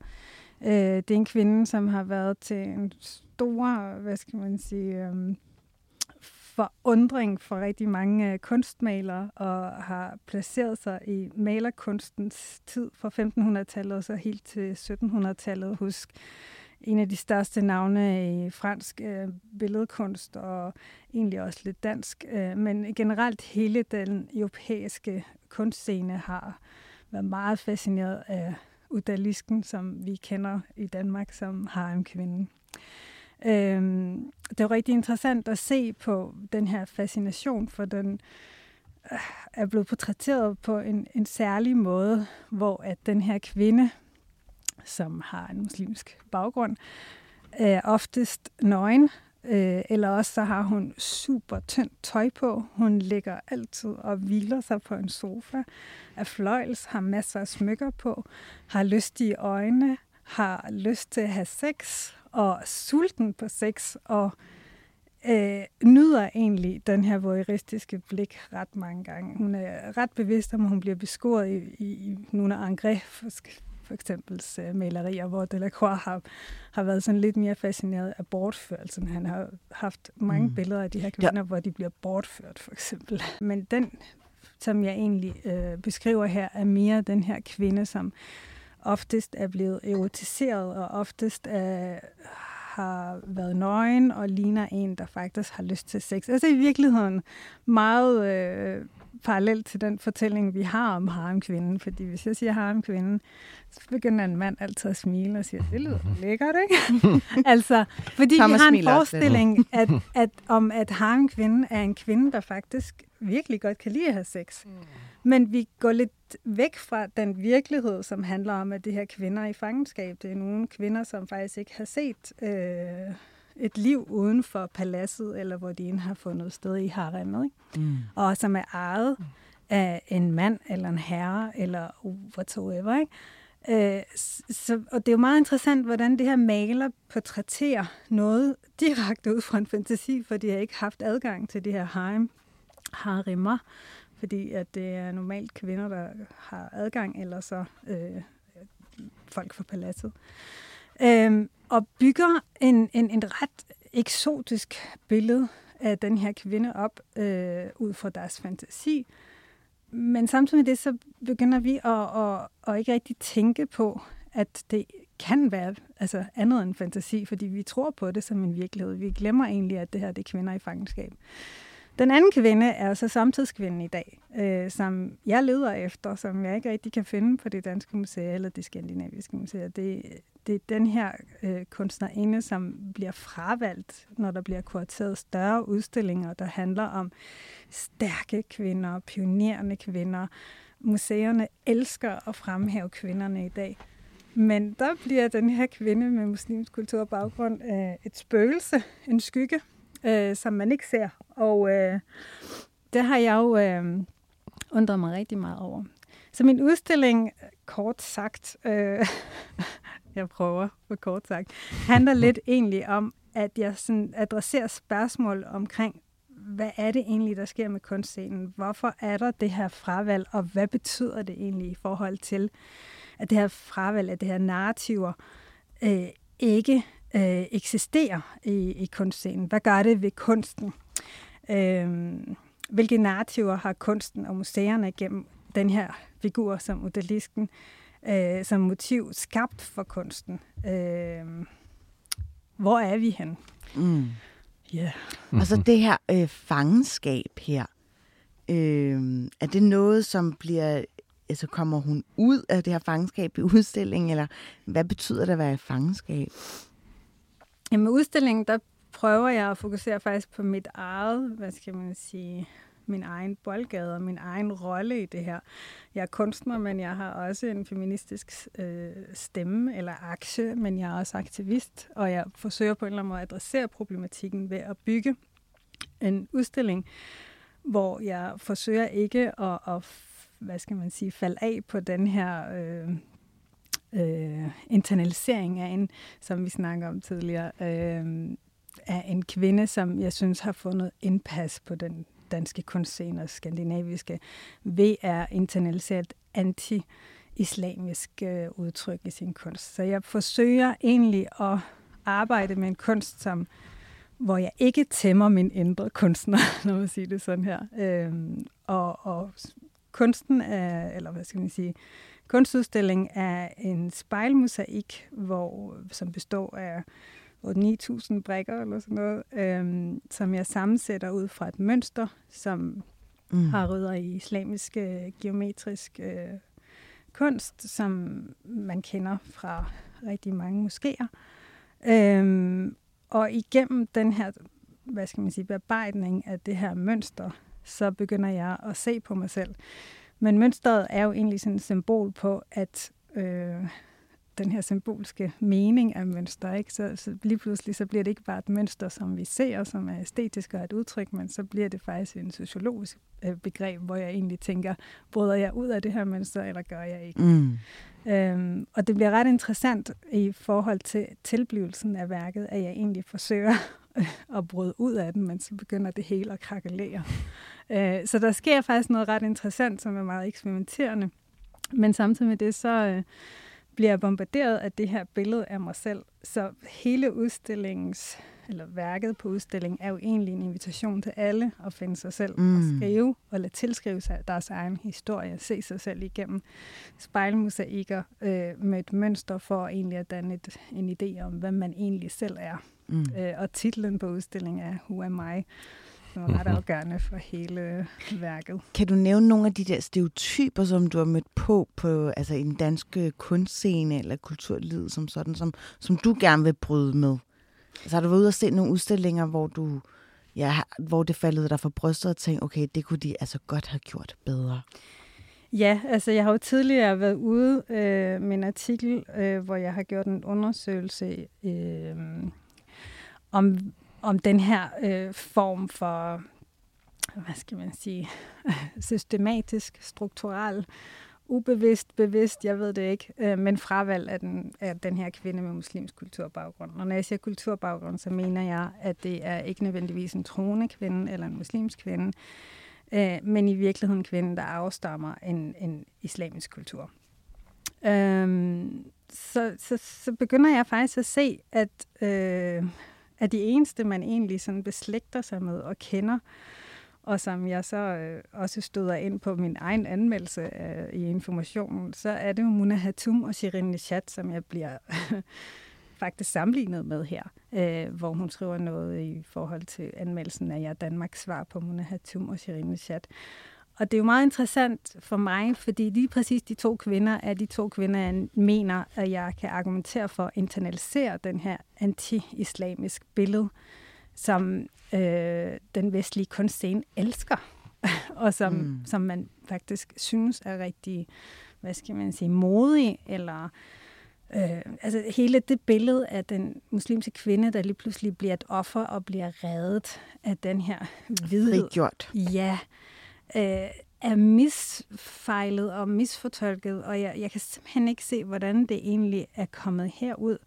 Det er en kvinde, som har været til en stor, hvad skal man sige, forundring for rigtig mange kunstmalere og har placeret sig i malerkunstens tid fra femtenhundredetallet og så helt til syttenhundredetallet, husk. En af de største navne i fransk øh, billedkunst og egentlig også lidt dansk. Øh, men generelt hele den europæiske kunstscene har, været meget fascineret af Udalisken, som vi kender i Danmark som haremkvinden. Øhm, det var rigtig interessant at se på den her fascination, for den øh, er blevet portrætteret på en, en særlig måde, hvor at den her kvinde, som har en muslimsk baggrund, er oftest nøgen, øh, eller også så har hun super tyndt tøj på. Hun ligger altid og hviler sig på en sofa, er fløjls, har masser af smykker på, har lystige øjne, har lyst til at have sex, og sulten på sex, og øh, nyder egentlig den her voyeuristiske blik ret mange gange. Hun er ret bevidst om, at hun bliver beskåret i, i, i nogle Angre, for, for eksempel øh, malerier, hvor Delacroix har, har været sådan lidt mere fascineret af bortførelsen. Han har haft mange mm. billeder af de her kvinder, ja. hvor de bliver bortført, for eksempel. Men den, som jeg egentlig øh, beskriver her, er mere den her kvinde, som oftest er blevet erotiseret, og oftest er, har været nøgen, og ligner en, der faktisk har lyst til sex. Altså i virkeligheden meget øh, parallelt til den fortælling, vi har om haremkvinden. Fordi hvis jeg siger haremkvinden, så begynder en mand altid at smile og siger, det lyder lækkert, ikke? altså, fordi Thomas vi har en forestilling at, at, om, at haremkvinden er en kvinde, der faktisk virkelig godt kan lide at have sex. Mm. Men vi går lidt væk fra den virkelighed, som handler om, at det her kvinder i fangenskab. Det er nogle kvinder, som faktisk ikke har set øh, et liv uden for paladset, eller hvor de har fundet sted i haremmet. Mm. Og som er ejet af en mand, eller en herre, eller whatever. Ikke? Øh, så, og det er jo meget interessant, hvordan det her maler portrætterer noget direkte ud fra en fantasi, for de har ikke haft adgang til de her harem, haremmer. Fordi at det er normalt kvinder, der har adgang, eller så øh, folk fra paladset. Øhm, og bygger en, en, en ret eksotisk billede af den her kvinde op, øh, ud fra deres fantasi. Men samtidig med det, så begynder vi at, at, at ikke rigtig tænke på, at det kan være altså andet end fantasi, fordi vi tror på det som en virkelighed. Vi glemmer egentlig, at det her det er kvinder i fangenskab. Den anden kvinde er så samtidskvinden i dag, øh, som jeg leder efter, som jeg ikke rigtig kan finde på det danske museum eller det skandinaviske museum. Det, det er den her øh, kunstnerinde, som bliver fravalgt, når der bliver kurateret større udstillinger, der handler om stærke kvinder, pionerende kvinder. Museerne elsker at fremhæve kvinderne i dag. Men der bliver den her kvinde med muslimsk kulturbaggrund øh, et spøgelse, en skygge, Øh, som man ikke ser. Og øh, det har jeg jo øh, undret mig rigtig meget over. Så min udstilling, kort sagt, øh, jeg prøver på kort sagt, handler lidt egentlig om, at jeg sådan adresserer spørgsmål omkring, hvad er det egentlig, der sker med kunstscenen? Hvorfor er der det her fravalg, og hvad betyder det egentlig i forhold til, at det her fravalg, at det her narrativer øh, ikke Øh, eksisterer i, i kunstscenen? Hvad gør det ved kunsten? Øh, hvilke narrativer har kunsten og museerne gennem den her figur som odalisken øh, som motiv skabt for kunsten? Øh, hvor er vi hen? Mm. Yeah. Mm-hmm. Og så det her øh, fangenskab her, øh, er det noget, som bliver... Altså kommer hun ud af det her fangenskab i udstillingen, eller hvad betyder det at være i fangenskab? Med udstillingen, der prøver jeg at fokusere faktisk på mit eget, hvad skal man sige, min egen boldgade og min egen rolle i det her. Jeg er kunstner, men jeg har også en feministisk øh, stemme eller aktie, men jeg er også aktivist, og jeg forsøger på en eller anden måde at adressere problematikken ved at bygge en udstilling, hvor jeg forsøger ikke at, at hvad skal man sige, falde af på den her... Øh, Øh, internalisering af en, som vi snakker om tidligere, øh, af en kvinde, som jeg synes har fundet indpas på den danske kunstscene og skandinaviske, ved at internalisere et anti-islamisk øh, udtryk i sin kunst. Så jeg forsøger egentlig at arbejde med en kunst, som, hvor jeg ikke tæmmer min indre kunstner, når man siger det sådan her. Øh, og, og kunsten er, eller hvad skal man sige, kunstudstillingen er en spejlmosaik, hvor, som består af otte til ni tusind brikker eller sådan noget, øhm, som jeg sammensætter ud fra et mønster, som mm. har rødder i islamisk, geometrisk øh, kunst, som man kender fra rigtig mange moskéer. Øhm, og igennem den her, hvad skal man sige, bearbejdning af det her mønster, så begynder jeg at se på mig selv. Men mønstret er jo egentlig sådan et symbol på, at øh, den her symbolske mening af mønster, ikke? Så, så lige pludselig så bliver det ikke bare et mønster, som vi ser, som er æstetisk og et udtryk, men så bliver det faktisk en sociologisk øh, begreb, hvor jeg egentlig tænker, bryder jeg ud af det her mønster, eller gør jeg ikke? Mm. Øhm, og det bliver ret interessant i forhold til tilblivelsen af værket, at jeg egentlig forsøger at bryde ud af den, men så begynder det hele at krakelere. Øh, så der sker faktisk noget ret interessant, som er meget eksperimenterende, men samtidig med det, så... Øh, bliver jeg bombarderet af det her billede af mig selv. Så hele udstillingens, eller værket på udstillingen, er jo egentlig en invitation til alle at finde sig selv mm. og skrive, eller tilskrive sig deres egen historie, se sig selv igennem spejlmosaikker øh, med et mønster for egentlig at danne et, en idé om, hvad man egentlig selv er. Mm. Øh, og titlen på udstillingen er Who Am I?, som er ret afgørende for hele værket. Kan du nævne nogle af de der stereotyper, som du har mødt på, på altså i den danske kunstscene eller kulturlivet som sådan, som, som du gerne vil bryde med? Altså har du været ude og set nogle udstillinger, hvor, du, ja, hvor det faldede dig for brystet og tænkte, okay, det kunne de altså godt have gjort bedre? Ja, altså jeg har jo tidligere været ude øh, med en artikel, øh, hvor jeg har gjort en undersøgelse øh, om... om den her øh, form for, hvad skal man sige, systematisk, strukturel, ubevidst, bevidst, jeg ved det ikke, øh, men fravalg af den, af den her kvinde med muslimsk kulturbaggrund. Og når jeg siger kulturbaggrund, så mener jeg, at det er ikke nødvendigvis en troende kvinde eller en muslimsk kvinde, øh, men i virkeligheden en kvinde, der afstammer en, en islamisk kultur. Øh, så, så, så begynder jeg faktisk at se, at... Øh, at de eneste, man egentlig sådan beslægter sig med og kender, og som jeg så øh, også støder ind på min egen anmeldelse øh, i Informationen, så er det jo Mona Hatoum og Shirin Neshat, som jeg bliver faktisk sammenlignet med her, øh, hvor hun skriver noget i forhold til anmeldelsen af Jeg er Danmarks svar på Mona Hatoum og Shirin Neshat. Og det er jo meget interessant for mig, fordi lige præcis de to kvinder er de to kvinder, jeg mener, at jeg kan argumentere for at internalisere den her anti-islamisk billede, som øh, den vestlige kunstscene elsker, og som, mm. som man faktisk synes er rigtig, hvad skal man sige, modig, eller øh, altså hele det billede af den muslimske kvinde, der lige pludselig bliver et offer og bliver reddet af den her hvidhed. Frigjort. Ja, Øh, er misfejlet og misfortolket, og jeg, jeg kan simpelthen ikke se, hvordan det egentlig er kommet herud.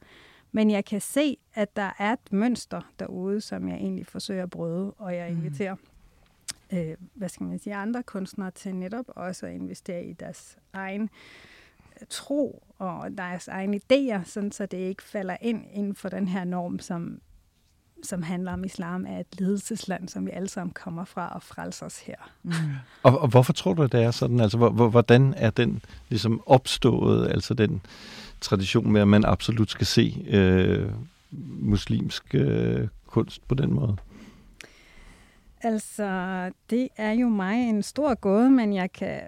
Men jeg kan se, at der er et mønster derude, som jeg egentlig forsøger at bryde, og jeg inviterer mm. øh, hvad skal man sige, andre kunstnere til netop også at investere i deres egen tro og deres egne idéer, sådan så det ikke falder ind inden for den her norm, som som handler om islam, er et ledelsesland, som vi alle sammen kommer fra og frelser os her. Mm. og, og hvorfor tror du, at det er sådan? Altså, hvor, hvordan er den ligesom opstået, altså den tradition med, at man absolut skal se øh, muslimsk øh, kunst på den måde? Altså, det er jo mig en stor gåde, men jeg kan,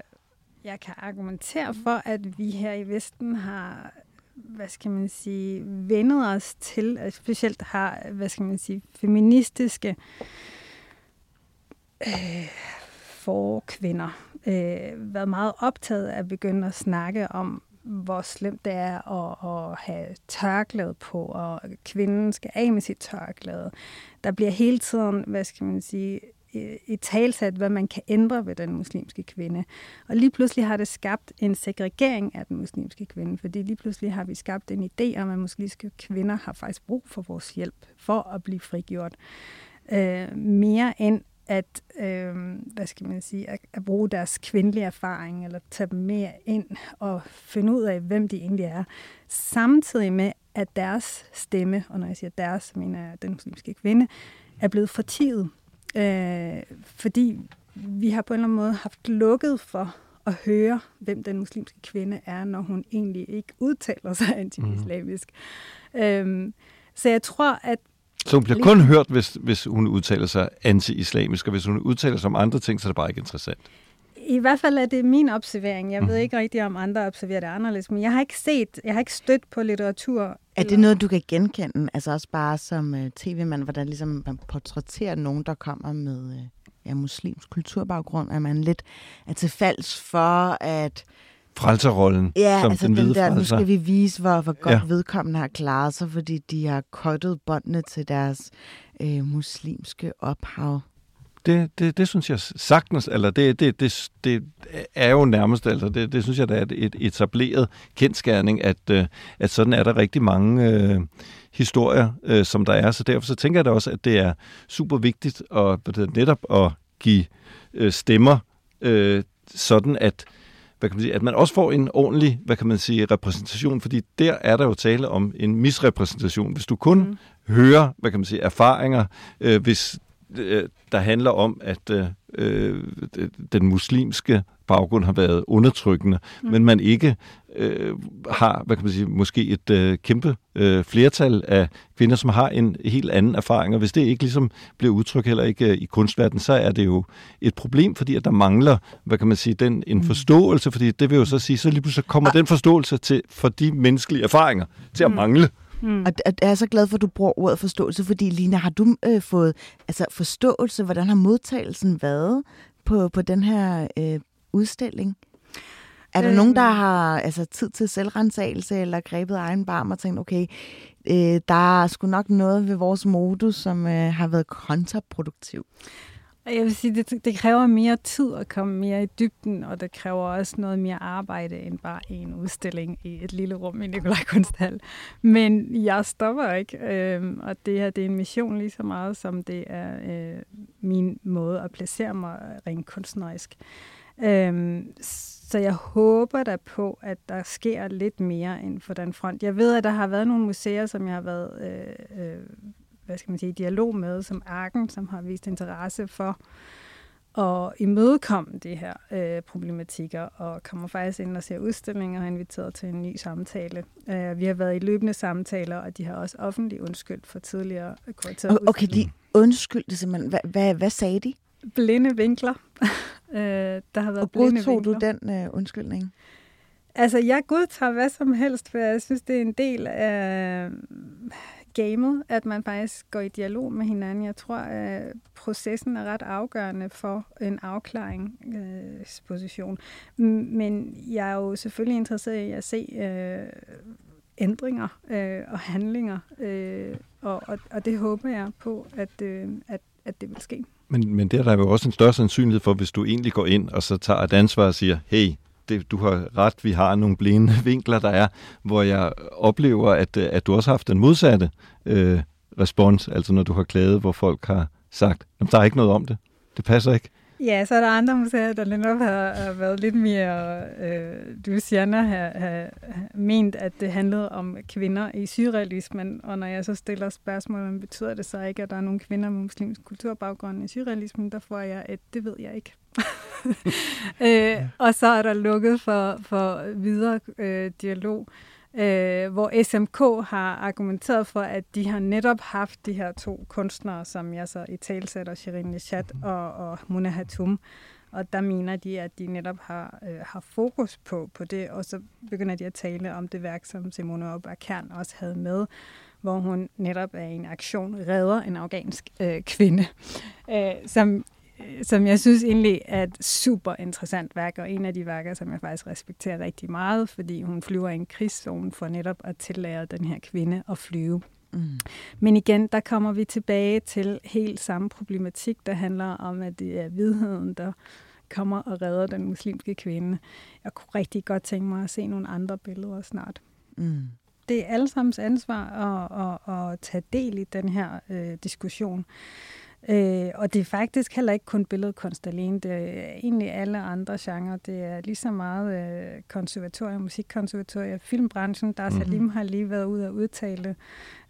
jeg kan argumentere for, at vi her i Vesten har... hvad skal man sige, vendet os til, og specielt har, hvad skal man sige, feministiske øh, forkvinder øh, været meget optaget af at begynde at snakke om, hvor slemt det er at, at have tørklæde på, og kvinden skal af med sit tørklæde. Der bliver hele tiden, hvad skal man sige, i talsat, hvad man kan ændre ved den muslimske kvinde. Og lige pludselig har det skabt en segregering af den muslimske kvinde, fordi lige pludselig har vi skabt en idé om, at muslimske kvinder har faktisk brug for vores hjælp for at blive frigjort. Øh, mere end at, øh, hvad skal man sige, at, at bruge deres kvindelige erfaring, eller tage dem mere ind og finde ud af, hvem de egentlig er. Samtidig med, at deres stemme, og når jeg siger deres, mener jeg den muslimske kvinde, er blevet fortiet. Øh, fordi vi har på en eller anden måde haft lukket for at høre, hvem den muslimske kvinde er, når hun egentlig ikke udtaler sig anti-islamisk. Mm. Øh, så jeg tror, at... Så hun bliver lige... kun hørt, hvis, hvis hun udtaler sig anti-islamisk, og hvis hun udtaler sig om andre ting, så er det bare ikke interessant. i hvert fald er det min observering. Jeg mm. ved ikke rigtig, om andre observerer det anderledes, men jeg har ikke set, jeg har ikke stødt på litteratur. Er det noget, du kan genkende? Altså også bare som uh, tv-mand, hvordan ligesom man portrætterer nogen, der kommer med uh, ja, muslimsk kulturbaggrund, at man lidt er til falds for at... Frelserrollen. Ja, som altså den, den der, nu skal vi vise, hvor, hvor godt ja. vedkommende har klaret sig, fordi de har kottet båndene til deres øh, muslimske ophav. Det, det, det synes jeg sagtens, eller det, det, det, det er jo nærmest, altså det, det synes jeg, der er et etableret kendsgerning, at, øh, at sådan er der rigtig mange øh, historier, øh, som der er. Så derfor så tænker jeg da også, at det er super vigtigt at, netop at give øh, stemmer øh, sådan, at Hvad kan man sige, at man også får en ordentlig, hvad kan man sige, repræsentation, fordi der er der jo tale om en misrepræsentation. Hvis du kun mm. hører, hvad kan man sige, erfaringer, øh, hvis øh, der handler om, at øh, den muslimske baggrund har været undertrykkende, mm. men man ikke øh, har, hvad kan man sige, måske et øh, kæmpe øh, flertal af kvinder, som har en helt anden erfaring, og hvis det ikke ligesom bliver udtrykt heller ikke øh, i kunstverdenen, så er det jo et problem, fordi at der mangler, hvad kan man sige, den en forståelse, fordi det vil jo så sige, så lige pludselig kommer den forståelse til, for de menneskelige erfaringer til at mangle. Mm. Og jeg er så glad for, at du bruger ordet forståelse, fordi Lina, har du øh, fået altså forståelse, hvordan har modtagelsen været på, på den her øh, udstilling? Er der øh, nogen, der har altså, tid til selvransagelse eller grebet egen barm og tænkt, okay, øh, der er sgu nok noget ved vores modus, som øh, har været kontraproduktiv? Jeg vil sige, det, det kræver mere tid at komme mere i dybden, og det kræver også noget mere arbejde end bare en udstilling i et lille rum i Nikolajs kunsthal. Men jeg stopper ikke, øh, og det her det er en mission lige så meget, som det er øh, min måde at placere mig rent kunstnerisk. Øhm, så jeg håber da på, at der sker lidt mere end for den front. Jeg ved, at der har været nogle museer, som jeg har været øh, øh, hvad skal man sige, i dialog med, som Arken, som har vist interesse for at imødekomme de her øh, problematikker, og kommer faktisk ind og ser udstillinger og har inviteret til en ny samtale. Øh, vi har været i løbende samtaler, og de har også offentligt undskyldt for tidligere korrekterede udstillinger. Okay, de undskyldte simpelthen. Hva, hva, hvad sagde de? Blinde vinkler. Øh, der har været og blinde vinkler. Og godtog du den øh, undskyldning? Altså, jeg godtager hvad som helst, for jeg synes, det er en del af gamet, at man faktisk går i dialog med hinanden. Jeg tror, at processen er ret afgørende for en afklaringsposition. Men jeg er jo selvfølgelig interesseret i at se øh, ændringer øh, og handlinger, øh, og, og, og det håber jeg på, at, øh, at, at det vil ske. Men, men der er der jo også en større sandsynlighed for, hvis du egentlig går ind og så tager et ansvar og siger, hey, det, du har ret, vi har nogle blinde vinkler, der er, hvor jeg oplever, at, at du også har haft den modsatte øh, respons, altså når du har klaget, hvor folk har sagt, der er ikke noget om det, det passer ikke. Ja, så er der andre museer, der lidt op har, har været lidt mere, øh, Luciana har, har ment, at det handlede om kvinder i surrealismen, og når jeg så stiller spørgsmålet, betyder det så ikke, at der er nogle kvinder med muslimsk kulturbaggrund i surrealismen, der får jeg et, det ved jeg ikke. øh, og så er der lukket for, for videre øh, dialog, øh, hvor S M K har argumenteret for, at de har netop haft de her to kunstnere, som jeg så i talsætter, Shirin Neshat og, og Mona Hatoum. Og der mener de, at de netop har, øh, har fokus på, på det, og så begynder de at tale om det værk, som Simone Aaberg Kærn også havde med, hvor hun netop af en aktion redder en afghansk øh, kvinde, øh, som... som jeg synes egentlig er et super interessant værk, og en af de værker, som jeg faktisk respekterer rigtig meget, fordi hun flyver i en krigszone for netop at tillære den her kvinde at flyve. Mm. Men igen, der kommer vi tilbage til helt samme problematik, der handler om, at det er vidheden, der kommer og redder den muslimske kvinde. Jeg kunne rigtig godt tænke mig at se nogle andre billeder snart. Mm. Det er allesammens ansvar at, at, at tage del i den her øh, diskussion. Øh, og det er faktisk heller ikke kun billedkunst alene, det er egentlig alle andre genrer. Det er lige så meget øh, konservatorier, musikkonservatorier, filmbranchen. Dar Salim mm-hmm. har lige været ude og udtale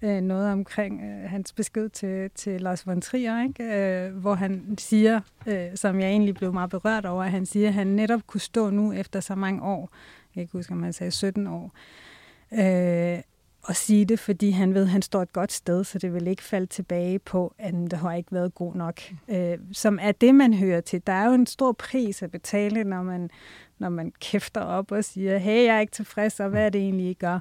øh, noget omkring øh, hans besked til, til Lars von Trier, ikke? Øh, hvor han siger, øh, som jeg egentlig blev meget berørt over, at han siger, at han netop kunne stå nu efter så mange år, jeg kan huske, om han sagde sytten år, øh, at sige det, fordi han ved, at han står et godt sted, så det vil ikke falde tilbage på, at det har ikke været god nok. Øh, som er det, man hører til. Der er jo en stor pris at betale, når man, når man kæfter op og siger, hey, jeg er ikke tilfreds, og hvad er det egentlig, I gør?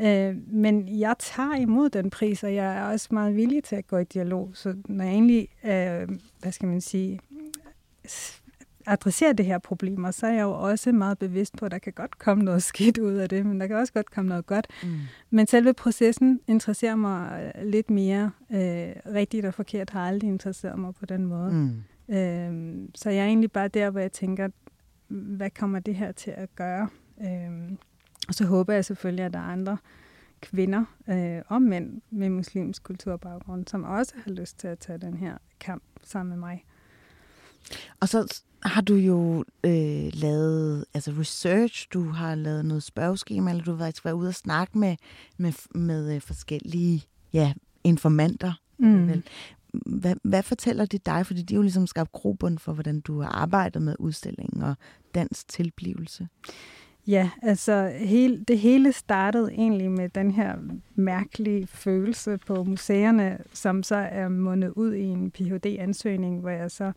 Øh, men jeg tager imod den pris, og jeg er også meget villig til at gå i dialog. Så når jeg egentlig, øh, hvad skal man sige, adresserer det her problemer, så er jeg jo også meget bevidst på, at der kan godt komme noget skidt ud af det, men der kan også godt komme noget godt. Mm. Men selve processen interesserer mig lidt mere. Øh, rigtigt og forkert har aldrig interesseret mig på den måde. Mm. Øh, så jeg er egentlig bare der, hvor jeg tænker, hvad kommer det her til at gøre? Øh, og så håber jeg selvfølgelig, at der er andre kvinder øh, og mænd med muslimsk kulturbaggrund, som også har lyst til at tage den her kamp sammen med mig. Og så har du jo øh, lavet altså research, du har lavet noget spørgeskema, eller du har været ude og snakke med, med, med forskellige ja, informanter. Mm. Hvad, hvad fortæller det dig? Fordi det er jo ligesom skabt grobund for, hvordan du har arbejdet med udstillingen og dansk tilblivelse. Ja, altså hele, det hele startede egentlig med den her mærkelige følelse på museerne, som så er mundet ud i en P H D-ansøgning, hvor jeg så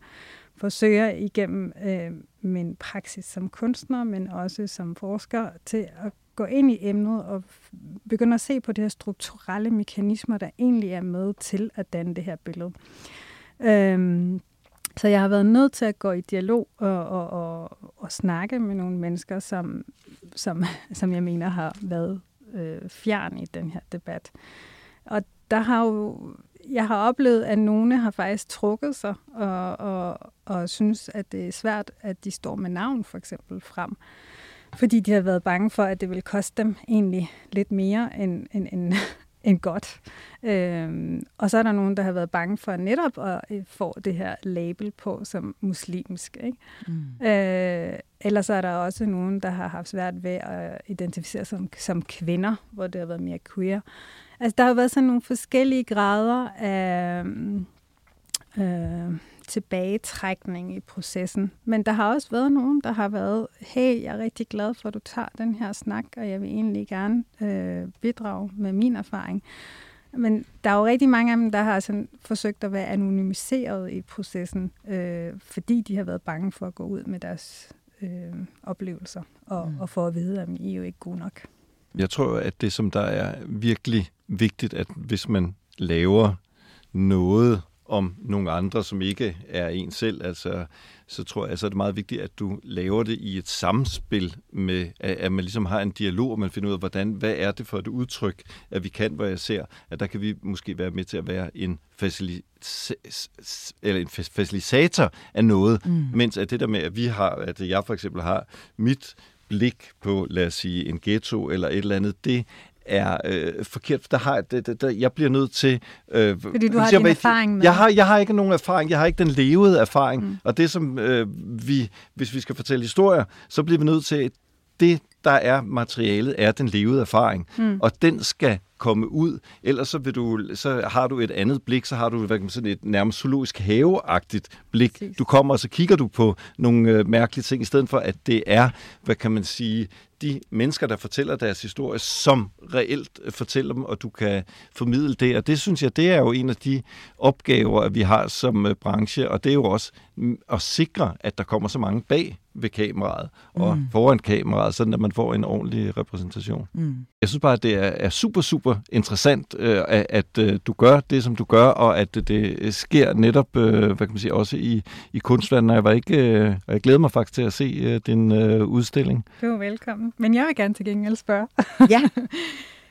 forsøger igennem øh, min praksis som kunstner, men også som forsker, til at gå ind i emnet og begynde at se på de her strukturelle mekanismer, der egentlig er med til at danne det her billede. Øhm, så jeg har været nødt til at gå i dialog og, og, og, og snakke med nogle mennesker, som, som, som jeg mener har været øh, fjern i den her debat. Og der har jo Jeg har oplevet, at nogle har faktisk trukket sig og, og, og synes, at det er svært, at de står med navn for eksempel frem. Fordi de har været bange for, at det vil koste dem egentlig lidt mere end, end, end, end godt. Øhm, og så er der nogen, der har været bange for netop at få det her label på som muslimsk. Ikke? Mm. Øh, ellers så er der også nogen, der har haft svært ved at identificere sig som, som kvinder, hvor det har været mere queer. Altså, der har jo været sådan nogle forskellige grader af øh, tilbagetrækning i processen. Men der har også været nogen, der har været, hey, jeg er rigtig glad for, at du tager den her snak, og jeg vil egentlig gerne øh, bidrage med min erfaring. Men der er jo rigtig mange af dem, der har sådan forsøgt at være anonymiseret i processen, øh, fordi de har været bange for at gå ud med deres øh, oplevelser, og, og for at vide, at I er jo ikke gode nok. Jeg tror, at det, som der er virkelig vigtigt, at hvis man laver noget om nogle andre, som ikke er en selv, altså, så tror jeg, så er det meget vigtigt, at du laver det i et samspil med, at man ligesom har en dialog, og man finder ud af, hvordan, hvad er det for et udtryk, at vi kan, hvor jeg ser, at der kan vi måske være med til at være en facilitet, eller en facilitator af noget, mm. mens at det der med, at vi har, at jeg for eksempel har mit blik på, lad os sige, en ghetto eller et eller andet, det er øh, forkert. Der har, det, der, der, jeg bliver nødt til... Øh, Fordi du har din erfaring med jeg har, jeg har ikke nogen erfaring. Jeg har ikke den levede erfaring. Mm. Og det, som øh, vi... Hvis vi skal fortælle historier, så bliver vi nødt til... Det, der er materialet, er den levede erfaring. Mm. Og den skal komme ud. Ellers så, vil du, så har du et andet blik, så har du sådan et nærmest zoologisk haveagtigt blik. Præcis. Du kommer, og så kigger du på nogle øh, mærkelige ting, i stedet for, at det er, hvad kan man sige, de mennesker, der fortæller deres historie, som reelt fortæller dem, og du kan formidle det. Og det, synes jeg, det er jo en af de opgaver, vi har som øh, branche, og det er jo også mh, at sikre, at der kommer så mange bag ved kameraet og mm. foran kameraet, sådan at man får en ordentlig repræsentation. Mm. Jeg synes bare, at det er, er super, super interessant, øh, at, at øh, du gør det, som du gør, og at øh, det sker netop, øh, hvad kan man sige, også i, i kunstverdenen. Jeg var ikke, øh, og jeg glæder mig faktisk til at se øh, din øh, udstilling. Du er velkommen, men jeg vil gerne til gengæld spørge. Ja.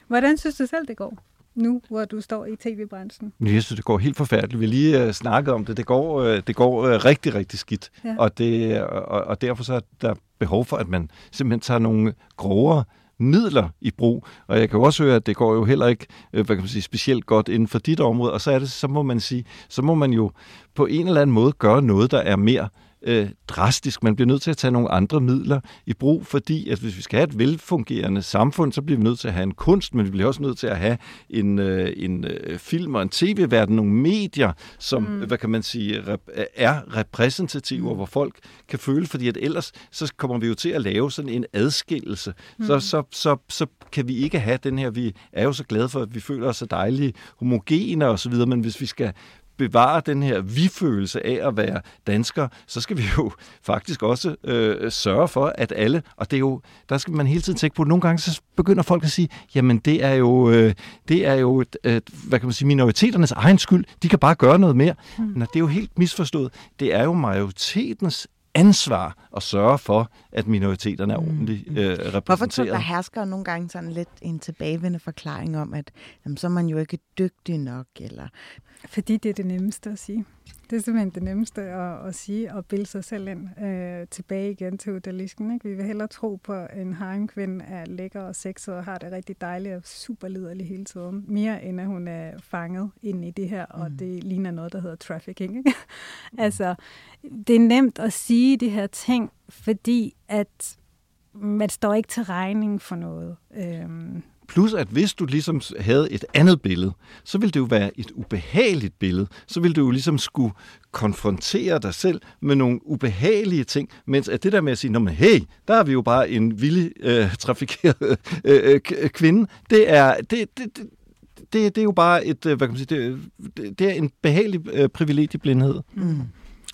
Hvordan synes du selv, det går? Nu, hvor du står i tv-branchen? Jeg synes, det går helt forfærdeligt. Vi har lige uh, snakket om det. Det går, uh, det går uh, rigtig, rigtig skidt. Ja. Og, det, og, og derfor så er der behov for, at man simpelthen tager nogle grovere midler i brug. Og jeg kan også høre, at det går jo heller ikke uh, hvad kan man sige, specielt godt inden for dit område. Og så, er det, så, må man sige, så må man jo på en eller anden måde gøre noget, der er mere øh, drastisk. Man bliver nødt til at tage nogle andre midler i brug, fordi at hvis vi skal have et velfungerende samfund, så bliver vi nødt til at have en kunst, men vi bliver også nødt til at have en, øh, en øh, film og en tv-verden, nogle medier, som mm. hvad kan man sige, rep- er repræsentative, mm. hvor folk kan føle, fordi at ellers så kommer vi jo til at lave sådan en adskillelse. Mm. Så, så, så, så kan vi ikke have den her, vi er jo så glade for, at vi føler os så dejlige, homogene og så videre, men hvis vi skal bevare den her vi-følelse af at være dansker, så skal vi jo faktisk også øh, sørge for, at alle, og det er jo, der skal man hele tiden tænke på, nogle gange så begynder folk at sige, jamen det er jo, øh, det er jo et, øh, hvad kan man sige, minoriteternes egen skyld, de kan bare gøre noget mere. Mm. Nå, det er jo helt misforstået. Det er jo majoritetens ansvar at sørge for, at minoriteterne er ordentligt øh, repræsenteret. Hvorfor tror du, der hersker nogle gange sådan lidt en tilbagevendende forklaring om, at jamen, så er man jo ikke dygtig nok? Eller... Fordi det er det nemmeste at sige. Det er simpelthen det nemmeste at, at sige og bilde sig selv ind øh, tilbage igen til uddalisken, ikke? Vi vil hellere tro på, at en harmkvinde er lækker og sexet og har det rigtig dejligt og super liderlig hele tiden. Mere end at hun er fanget ind i det her, og mm. det ligner noget, der hedder trafficking, ikke? Mm. Altså, det er nemt at sige de her ting, fordi at man står ikke til regning for noget. Øhm, Plus, at hvis du ligesom havde et andet billede, så ville det jo være et ubehageligt billede. Så ville du jo ligesom skulle konfrontere dig selv med nogle ubehagelige ting, mens at det der med at sige, nå men hey, der er vi jo bare en villig øh, trafikeret øh, kvinde, det er... Det, det, det, det, det er jo bare et, hvad kan man sige, det, det er en behagelig øh, privilegieblindhed. Mm.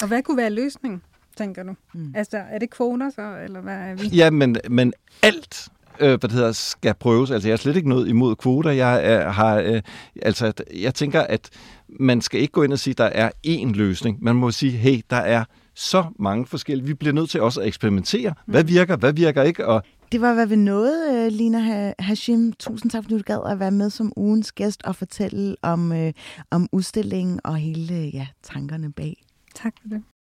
Og hvad kunne være løsningen, tænker du? Mm. Altså, er det kvoter så, eller hvad er vi? Ja, men, men alt... Øh, hvad det hedder, skal prøves. Altså, jeg er slet ikke noget imod kvoter. Jeg øh, har, øh, altså, jeg tænker, at man skal ikke gå ind og sige, at der er én løsning. Man må sige, hey, der er så mange forskellige. Vi bliver nødt til også at eksperimentere. Hvad virker, hvad virker ikke? Og det var, hvad vi nåede, Lina Hashim. Tusind tak, fordi du gad at være med som ugens gæst og fortælle om, øh, om udstillingen og hele ja, tankerne bag. Tak for det.